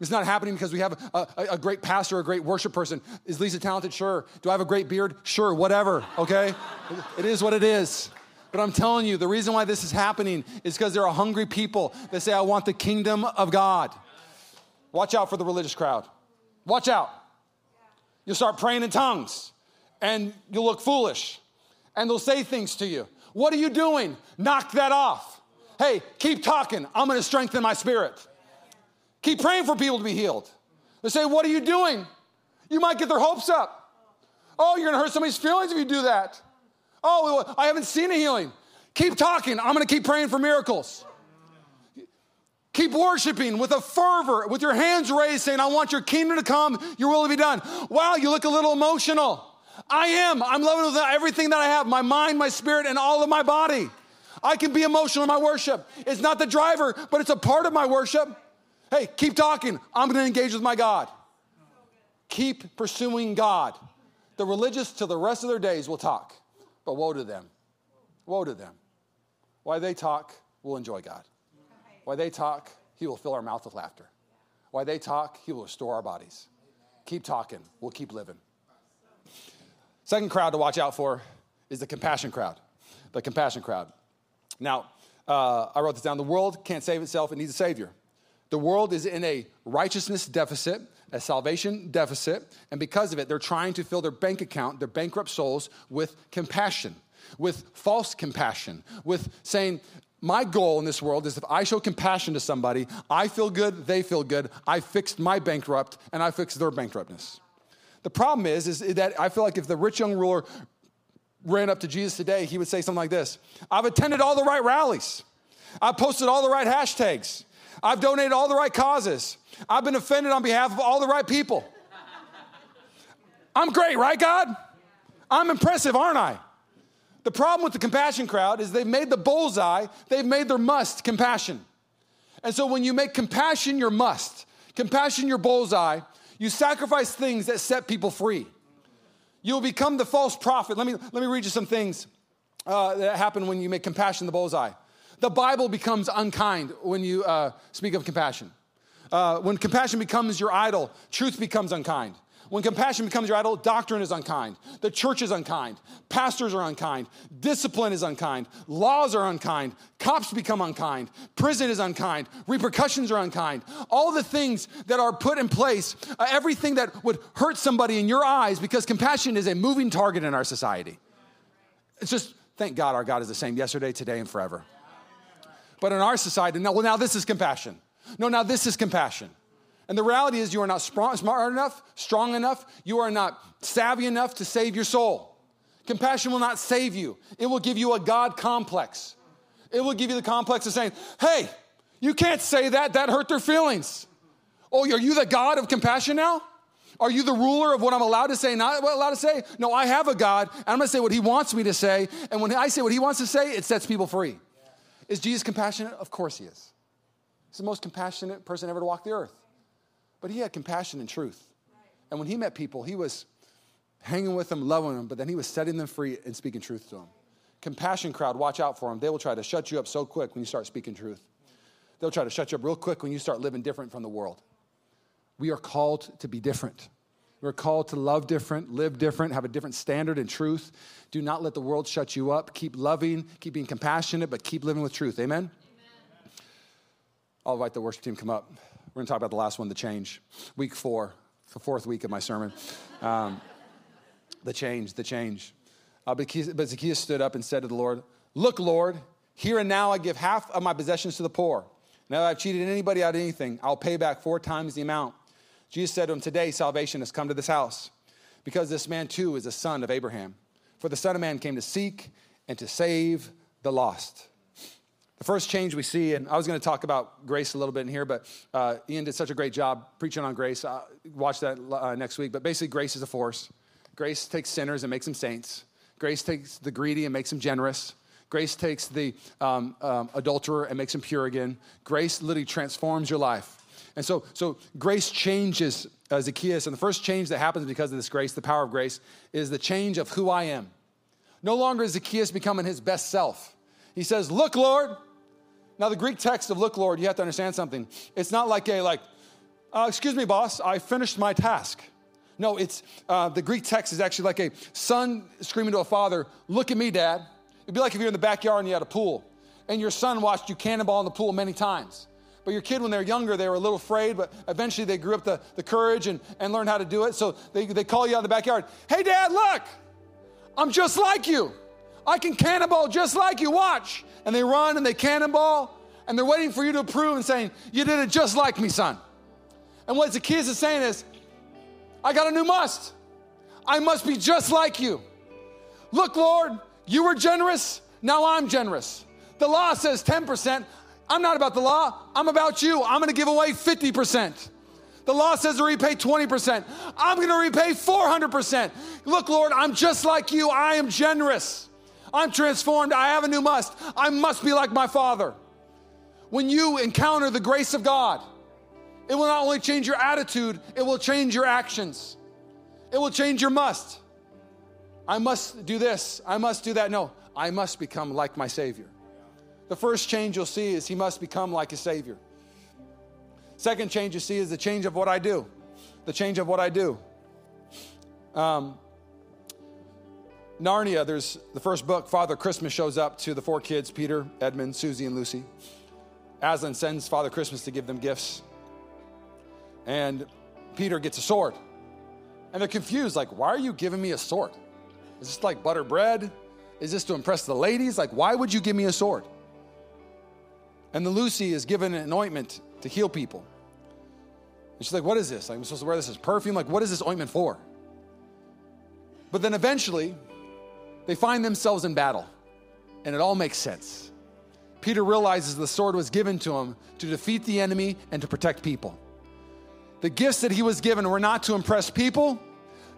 It's not happening because we have a, a, a great pastor, a great worship person. Is Lisa talented? Sure. Do I have a great beard? Sure, whatever, okay? It is what it is. But I'm telling you, the reason why this is happening is because there are hungry people that say, I want the kingdom of God. Watch out for the religious crowd. Watch out. You'll start praying in tongues and you'll look foolish and they'll say things to you. What are you doing? Knock that off. Hey, keep talking. I'm going to strengthen my spirit. Keep praying for people to be healed. They say, what are you doing? You might get their hopes up. Oh, you're going to hurt somebody's feelings if you do that. Oh, I haven't seen a healing. Keep talking. I'm going to keep praying for miracles. Keep worshiping with a fervor, with your hands raised, saying, I want your kingdom to come, your will to be done. Wow, you look a little emotional. I am. I'm loving with everything that I have, my mind, my spirit, and all of my body. I can be emotional in my worship. It's not the driver, but it's a part of my worship. Hey, keep talking. I'm going to engage with my God. Keep pursuing God. The religious till the rest of their days will talk. But woe to them. Woe to them. While they talk, we'll enjoy God. While they talk, he will fill our mouth with laughter. While they talk, he will restore our bodies. Keep talking. We'll keep living. Second crowd to watch out for is the compassion crowd. The compassion crowd. Now, uh, I wrote this down. The world can't save itself. It needs a savior. The world is in a righteousness deficit, a salvation deficit, and because of it, they're trying to fill their bank account, their bankrupt souls, with compassion, with false compassion, with saying, my goal in this world is if I show compassion to somebody, I feel good, they feel good, I fixed my bankrupt, and I fixed their bankruptness. The problem is, is that I feel like if the rich young ruler ran up to Jesus today, he would say something like this: I've attended all the right rallies. I've posted all the right hashtags. I've donated all the right causes. I've been offended on behalf of all the right people. I'm great, right, God? I'm impressive, aren't I? The problem with the compassion crowd is they've made the bullseye, they've made their must compassion. And so when you make compassion your must, compassion your bullseye, you sacrifice things that set people free. You'll become the false prophet. Let me, let me read you some things uh, that happen when you make compassion the bullseye. The Bible becomes unkind when you uh, speak of compassion. Uh, when compassion becomes your idol, truth becomes unkind. When compassion becomes your idol, doctrine is unkind. The church is unkind. Pastors are unkind. Discipline is unkind. Laws are unkind. Cops become unkind. Prison is unkind. Repercussions are unkind. All the things that are put in place, uh, everything that would hurt somebody in your eyes, because compassion is a moving target in our society. It's just, thank God our God is the same yesterday, today, and forever. But in our society, no, well, now this is compassion. No, now this is compassion. And the reality is you are not smart enough, strong enough. You are not savvy enough to save your soul. Compassion will not save you. It will give you a God complex. It will give you the complex of saying, hey, you can't say that. That hurt their feelings. Oh, are you the God of compassion now? Are you the ruler of what I'm allowed to say, not what I'm allowed to say? No, I have a God, and I'm going to say what he wants me to say. And when I say what he wants to say, it sets people free. Is Jesus compassionate? Of course he is. He's the most compassionate person ever to walk the earth. But he had compassion and truth. And when he met people, he was hanging with them, loving them, but then he was setting them free and speaking truth to them. Compassion crowd, watch out for them. They will try to shut you up so quick when you start speaking truth. They'll try to shut you up real quick when you start living different from the world. We are called to be different. We're called to love different, live different, have a different standard and truth. Do not let the world shut you up. Keep loving, keep being compassionate, but keep living with truth. Amen? Amen. I'll invite the worship team to come up. We're going to talk about the last one, the change. Week four, the fourth week of my sermon. Um, the change, the change. Uh, but Zacchaeus stood up and said to the Lord, look, Lord, here and now I give half of my possessions to the poor. Now that I've cheated anybody out of anything, I'll pay back four times the amount. Jesus said to him, today salvation has come to this house, because this man too is a son of Abraham. For the Son of Man came to seek and to save the lost. The first change we see, and I was going to talk about grace a little bit in here, but uh, Ian did such a great job preaching on grace. Uh, watch that uh, next week. But basically, grace is a force. Grace takes sinners and makes them saints. Grace takes the greedy and makes them generous. Grace takes the um, um, adulterer and makes them pure again. Grace literally transforms your life. And so, so grace changes uh, Zacchaeus. And the first change that happens because of this grace, the power of grace, is the change of who I am. No longer is Zacchaeus becoming his best self. He says, look, Lord. Now, the Greek text of look, Lord, you have to understand something. It's not like a, like, uh, excuse me, boss, I finished my task. No, it's, uh, the Greek text is actually like a son screaming to a father, look at me, Dad. It'd be like if you're in the backyard and you had a pool, and your son watched you cannonball in the pool many times. But your kid, when they were younger, they were a little afraid, but eventually they grew up the, the courage and, and learned how to do it. So they, they call you out of the backyard. Hey, Dad, look, I'm just like you. I can cannonball just like you, watch. And they run and they cannonball, and they're waiting for you to approve and saying, you did it just like me, son. And what Zacchaeus is saying is, I got a new must. I must be just like you. Look, Lord, you were generous. Now I'm generous. The law says ten percent. I'm not about the law. I'm about you. I'm going to give away fifty percent. The law says to repay twenty percent. I'm going to repay four hundred percent. Look, Lord, I'm just like you. I am generous. I'm transformed. I have a new must. I must be like my Father. When you encounter the grace of God, it will not only change your attitude, it will change your actions. It will change your must. I must do this, I must do that. No, I must become like my Savior. The first change you'll see is he must become like his Savior. Second change you see is the change of what I do. The change of what I do. Um, Narnia, there's the first book, Father Christmas shows up to the four kids, Peter, Edmund, Susan, and Lucy. Aslan sends Father Christmas to give them gifts. And Peter gets a sword. And they're confused, like, why are you giving me a sword? Is this like butter bread? Is this to impress the ladies? Like, why would you give me a sword? And the Lucy is given an ointment to heal people. And she's like, what is this? Like, I'm supposed to wear this as perfume? Like, what is this ointment for? But then eventually, they find themselves in battle. And it all makes sense. Peter realizes the sword was given to him to defeat the enemy and to protect people. The gifts that he was given were not to impress people,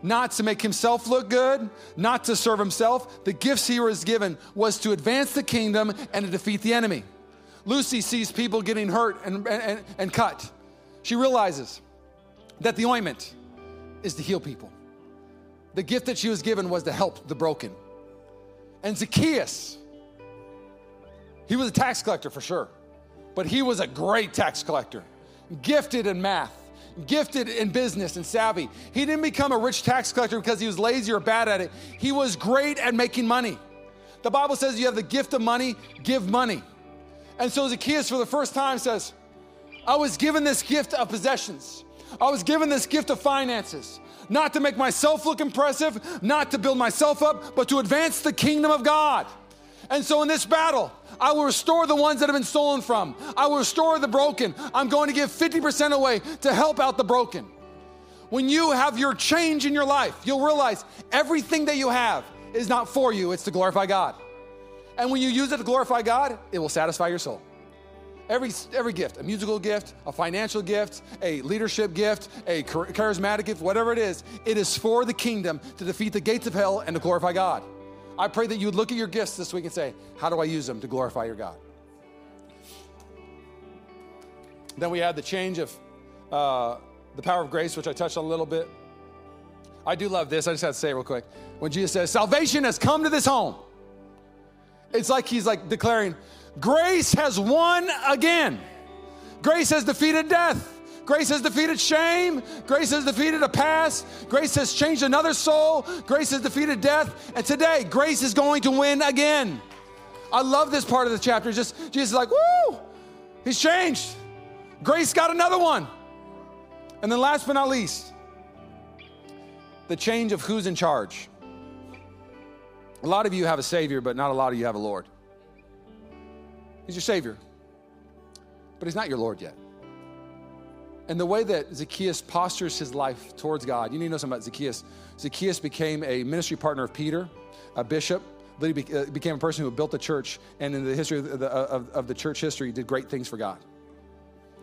not to make himself look good, not to serve himself. The gifts he was given was to advance the kingdom and to defeat the enemy. Lucy sees people getting hurt and, and, and cut. She realizes that the ointment is to heal people. The gift that she was given was to help the broken. And Zacchaeus, he was a tax collector for sure, but he was a great tax collector, gifted in math, gifted in business and savvy. He didn't become a rich tax collector because he was lazy or bad at it. He was great at making money. The Bible says you have the gift of money, give money. And so Zacchaeus, for the first time, says, I was given this gift of possessions. I was given this gift of finances, not to make myself look impressive, not to build myself up, but to advance the kingdom of God. And so in this battle, I will restore the ones that have been stolen from. I will restore the broken. I'm going to give fifty percent away to help out the broken. When you have your change in your life, you'll realize everything that you have is not for you. It's to glorify God. And when you use it to glorify God, it will satisfy your soul. Every, every gift, a musical gift, a financial gift, a leadership gift, a charismatic gift, whatever it is, it is for the kingdom to defeat the gates of hell and to glorify God. I pray that you would look at your gifts this week and say, how do I use them to glorify your God? Then we had the change of uh, the power of grace, which I touched on a little bit. I do love this. I just have to say it real quick. When Jesus says, salvation has come to this home. It's like he's like declaring, grace has won again. Grace has defeated death. Grace has defeated shame. Grace has defeated a past. Grace has changed another soul. Grace has defeated death. And today, grace is going to win again. I love this part of the chapter. It's just Jesus is like, woo, he's changed. Grace got another one. And then last but not least, the change of who's in charge. A lot of you have a Savior, but not a lot of you have a Lord. He's your Savior, but he's not your Lord yet. And the way that Zacchaeus postures his life towards God, you need to know something about Zacchaeus. Zacchaeus became a ministry partner of Peter, a bishop, he became a person who built the church, and in the history of the, of, of the church history, did great things for God.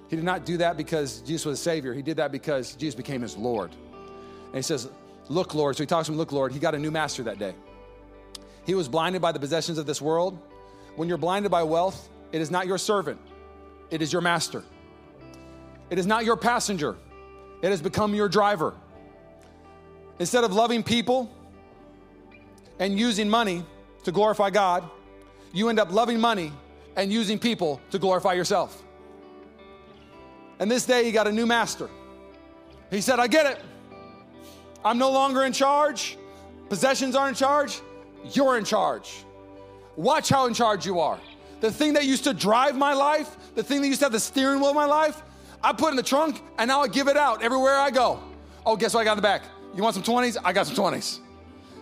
He did not do that because Jesus was a Savior. He did that because Jesus became his Lord. And he says, look, Lord. So he talks to him, look, Lord. He got a new master that day. He was blinded by the possessions of this world. When you're blinded by wealth, it is not your servant. It is your master. It is not your passenger. It has become your driver. Instead of loving people and using money to glorify God, you end up loving money and using people to glorify yourself. And this day, he got a new master. He said, I get it. I'm no longer in charge. Possessions aren't in charge. You're in charge. Watch how in charge you are. The thing that used to drive my life, the thing that used to have the steering wheel of my life, I put in the trunk, and now I give it out everywhere I go. Oh, guess what I got in the back? You want some twenties? I got some twenties.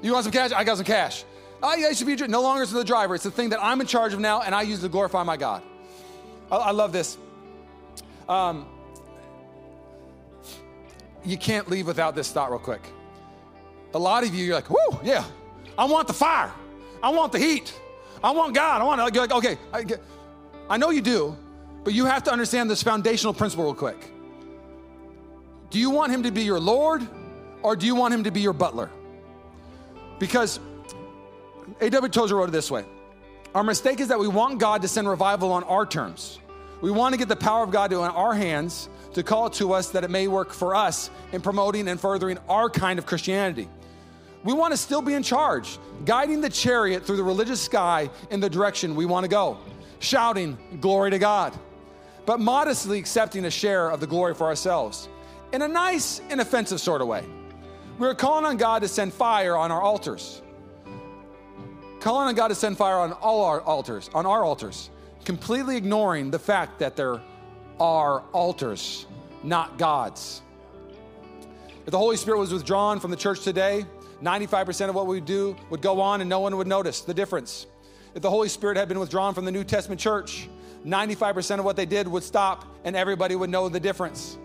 You want some cash? I got some cash. Oh, yeah, it should be a, no longer is the driver. It's the thing that I'm in charge of now, and I use to glorify my God. I, I love this. Um, you can't leave without this thought real quick. A lot of you, you're like, whoo, yeah. I want the fire. I want the heat. I want God. I want to, like, okay. I, I know you do. But you have to understand this foundational principle real quick. Do you want him to be your Lord or do you want him to be your butler? Because A W Tozer wrote it this way. Our mistake is that we want God to send revival on our terms. We want to get the power of God in our hands to call it to us that it may work for us in promoting and furthering our kind of Christianity. We want to still be in charge, guiding the chariot through the religious sky in the direction we want to go, shouting glory to God, but modestly accepting a share of the glory for ourselves in a nice, inoffensive sort of way. We're calling on God to send fire on our altars. Calling on God to send fire on all our altars, on our altars, completely ignoring the fact that there are altars, not God's. If the Holy Spirit was withdrawn from the church today, ninety-five percent of what we do would go on and no one would notice the difference. If the Holy Spirit had been withdrawn from the New Testament church, ninety-five percent of what they did would stop and everybody would know the difference.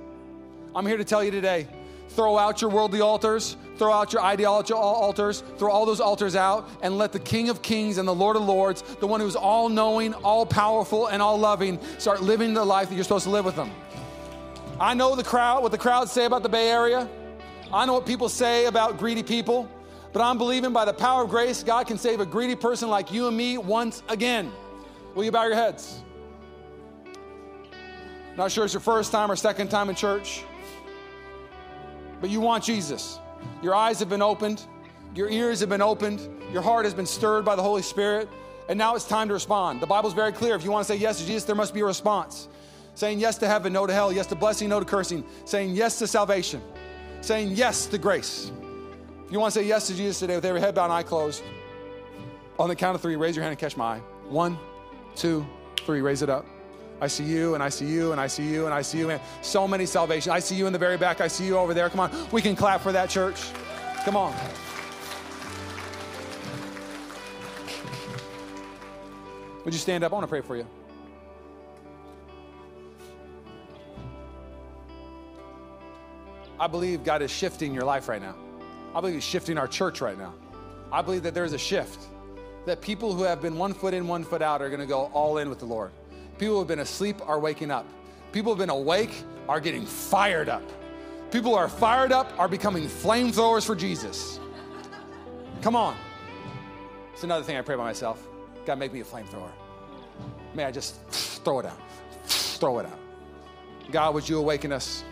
I'm here to tell you today, throw out your worldly altars, throw out your ideological altars, throw all those altars out, and let the King of Kings and the Lord of Lords, the one who's all-knowing, all-powerful, and all-loving, start living the life that you're supposed to live with them. I know the crowd, what the crowds say about the Bay Area. I know what people say about greedy people, but I'm believing by the power of grace, God can save a greedy person like you and me once again. Will you bow your heads? Not sure it's your first time or second time in church, but you want Jesus. Your eyes have been opened. Your ears have been opened. Your heart has been stirred by the Holy Spirit. And now it's time to respond. The Bible's very clear. If you want to say yes to Jesus, there must be a response. Saying yes to heaven, no to hell. Yes to blessing, no to cursing. Saying yes to salvation. Saying yes to grace. If you want to say yes to Jesus today with every head bowed and eye closed, on the count of three, raise your hand and catch my eye. One, two, three, raise it up. I see you, and I see you, and I see you, and I see you. Man, so many salvations. I see you in the very back. I see you over there. Come on, we can clap for that, church. Come on. Would you stand up? I want to pray for you. I believe God is shifting your life right now. I believe He's shifting our church right now. I believe that there is a shift, that people who have been one foot in, one foot out are going to go all in with the Lord. People who have been asleep are waking up. People who have been awake are getting fired up. People who are fired up are becoming flamethrowers for Jesus. Come on. It's another thing I pray by myself. God, make me a flamethrower. May I just throw it out. Throw it out. God, would you awaken us?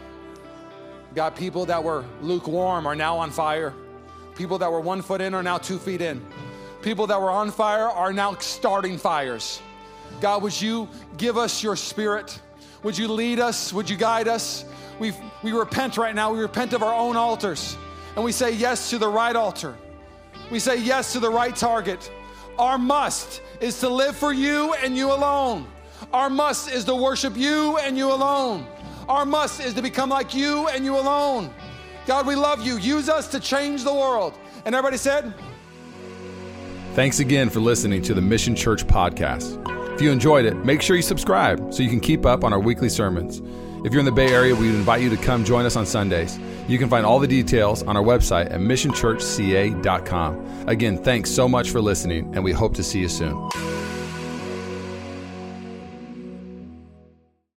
God, people that were lukewarm are now on fire. People that were one foot in are now two feet in. People that were on fire are now starting fires. God, would you give us your spirit? Would you lead us? Would you guide us? We we repent right now. We repent of our own altars. And we say yes to the right altar. We say yes to the right target. Our must is to live for you and you alone. Our must is to worship you and you alone. Our must is to become like you and you alone. God, we love you. Use us to change the world. And everybody said? Thanks again for listening to the Mission Church Podcast. If you enjoyed it, make sure you subscribe so you can keep up on our weekly sermons. If you're in the Bay Area, we invite you to come join us on Sundays. You can find all the details on our website at mission church c a dot com. Again, thanks so much for listening, and we hope to see you soon.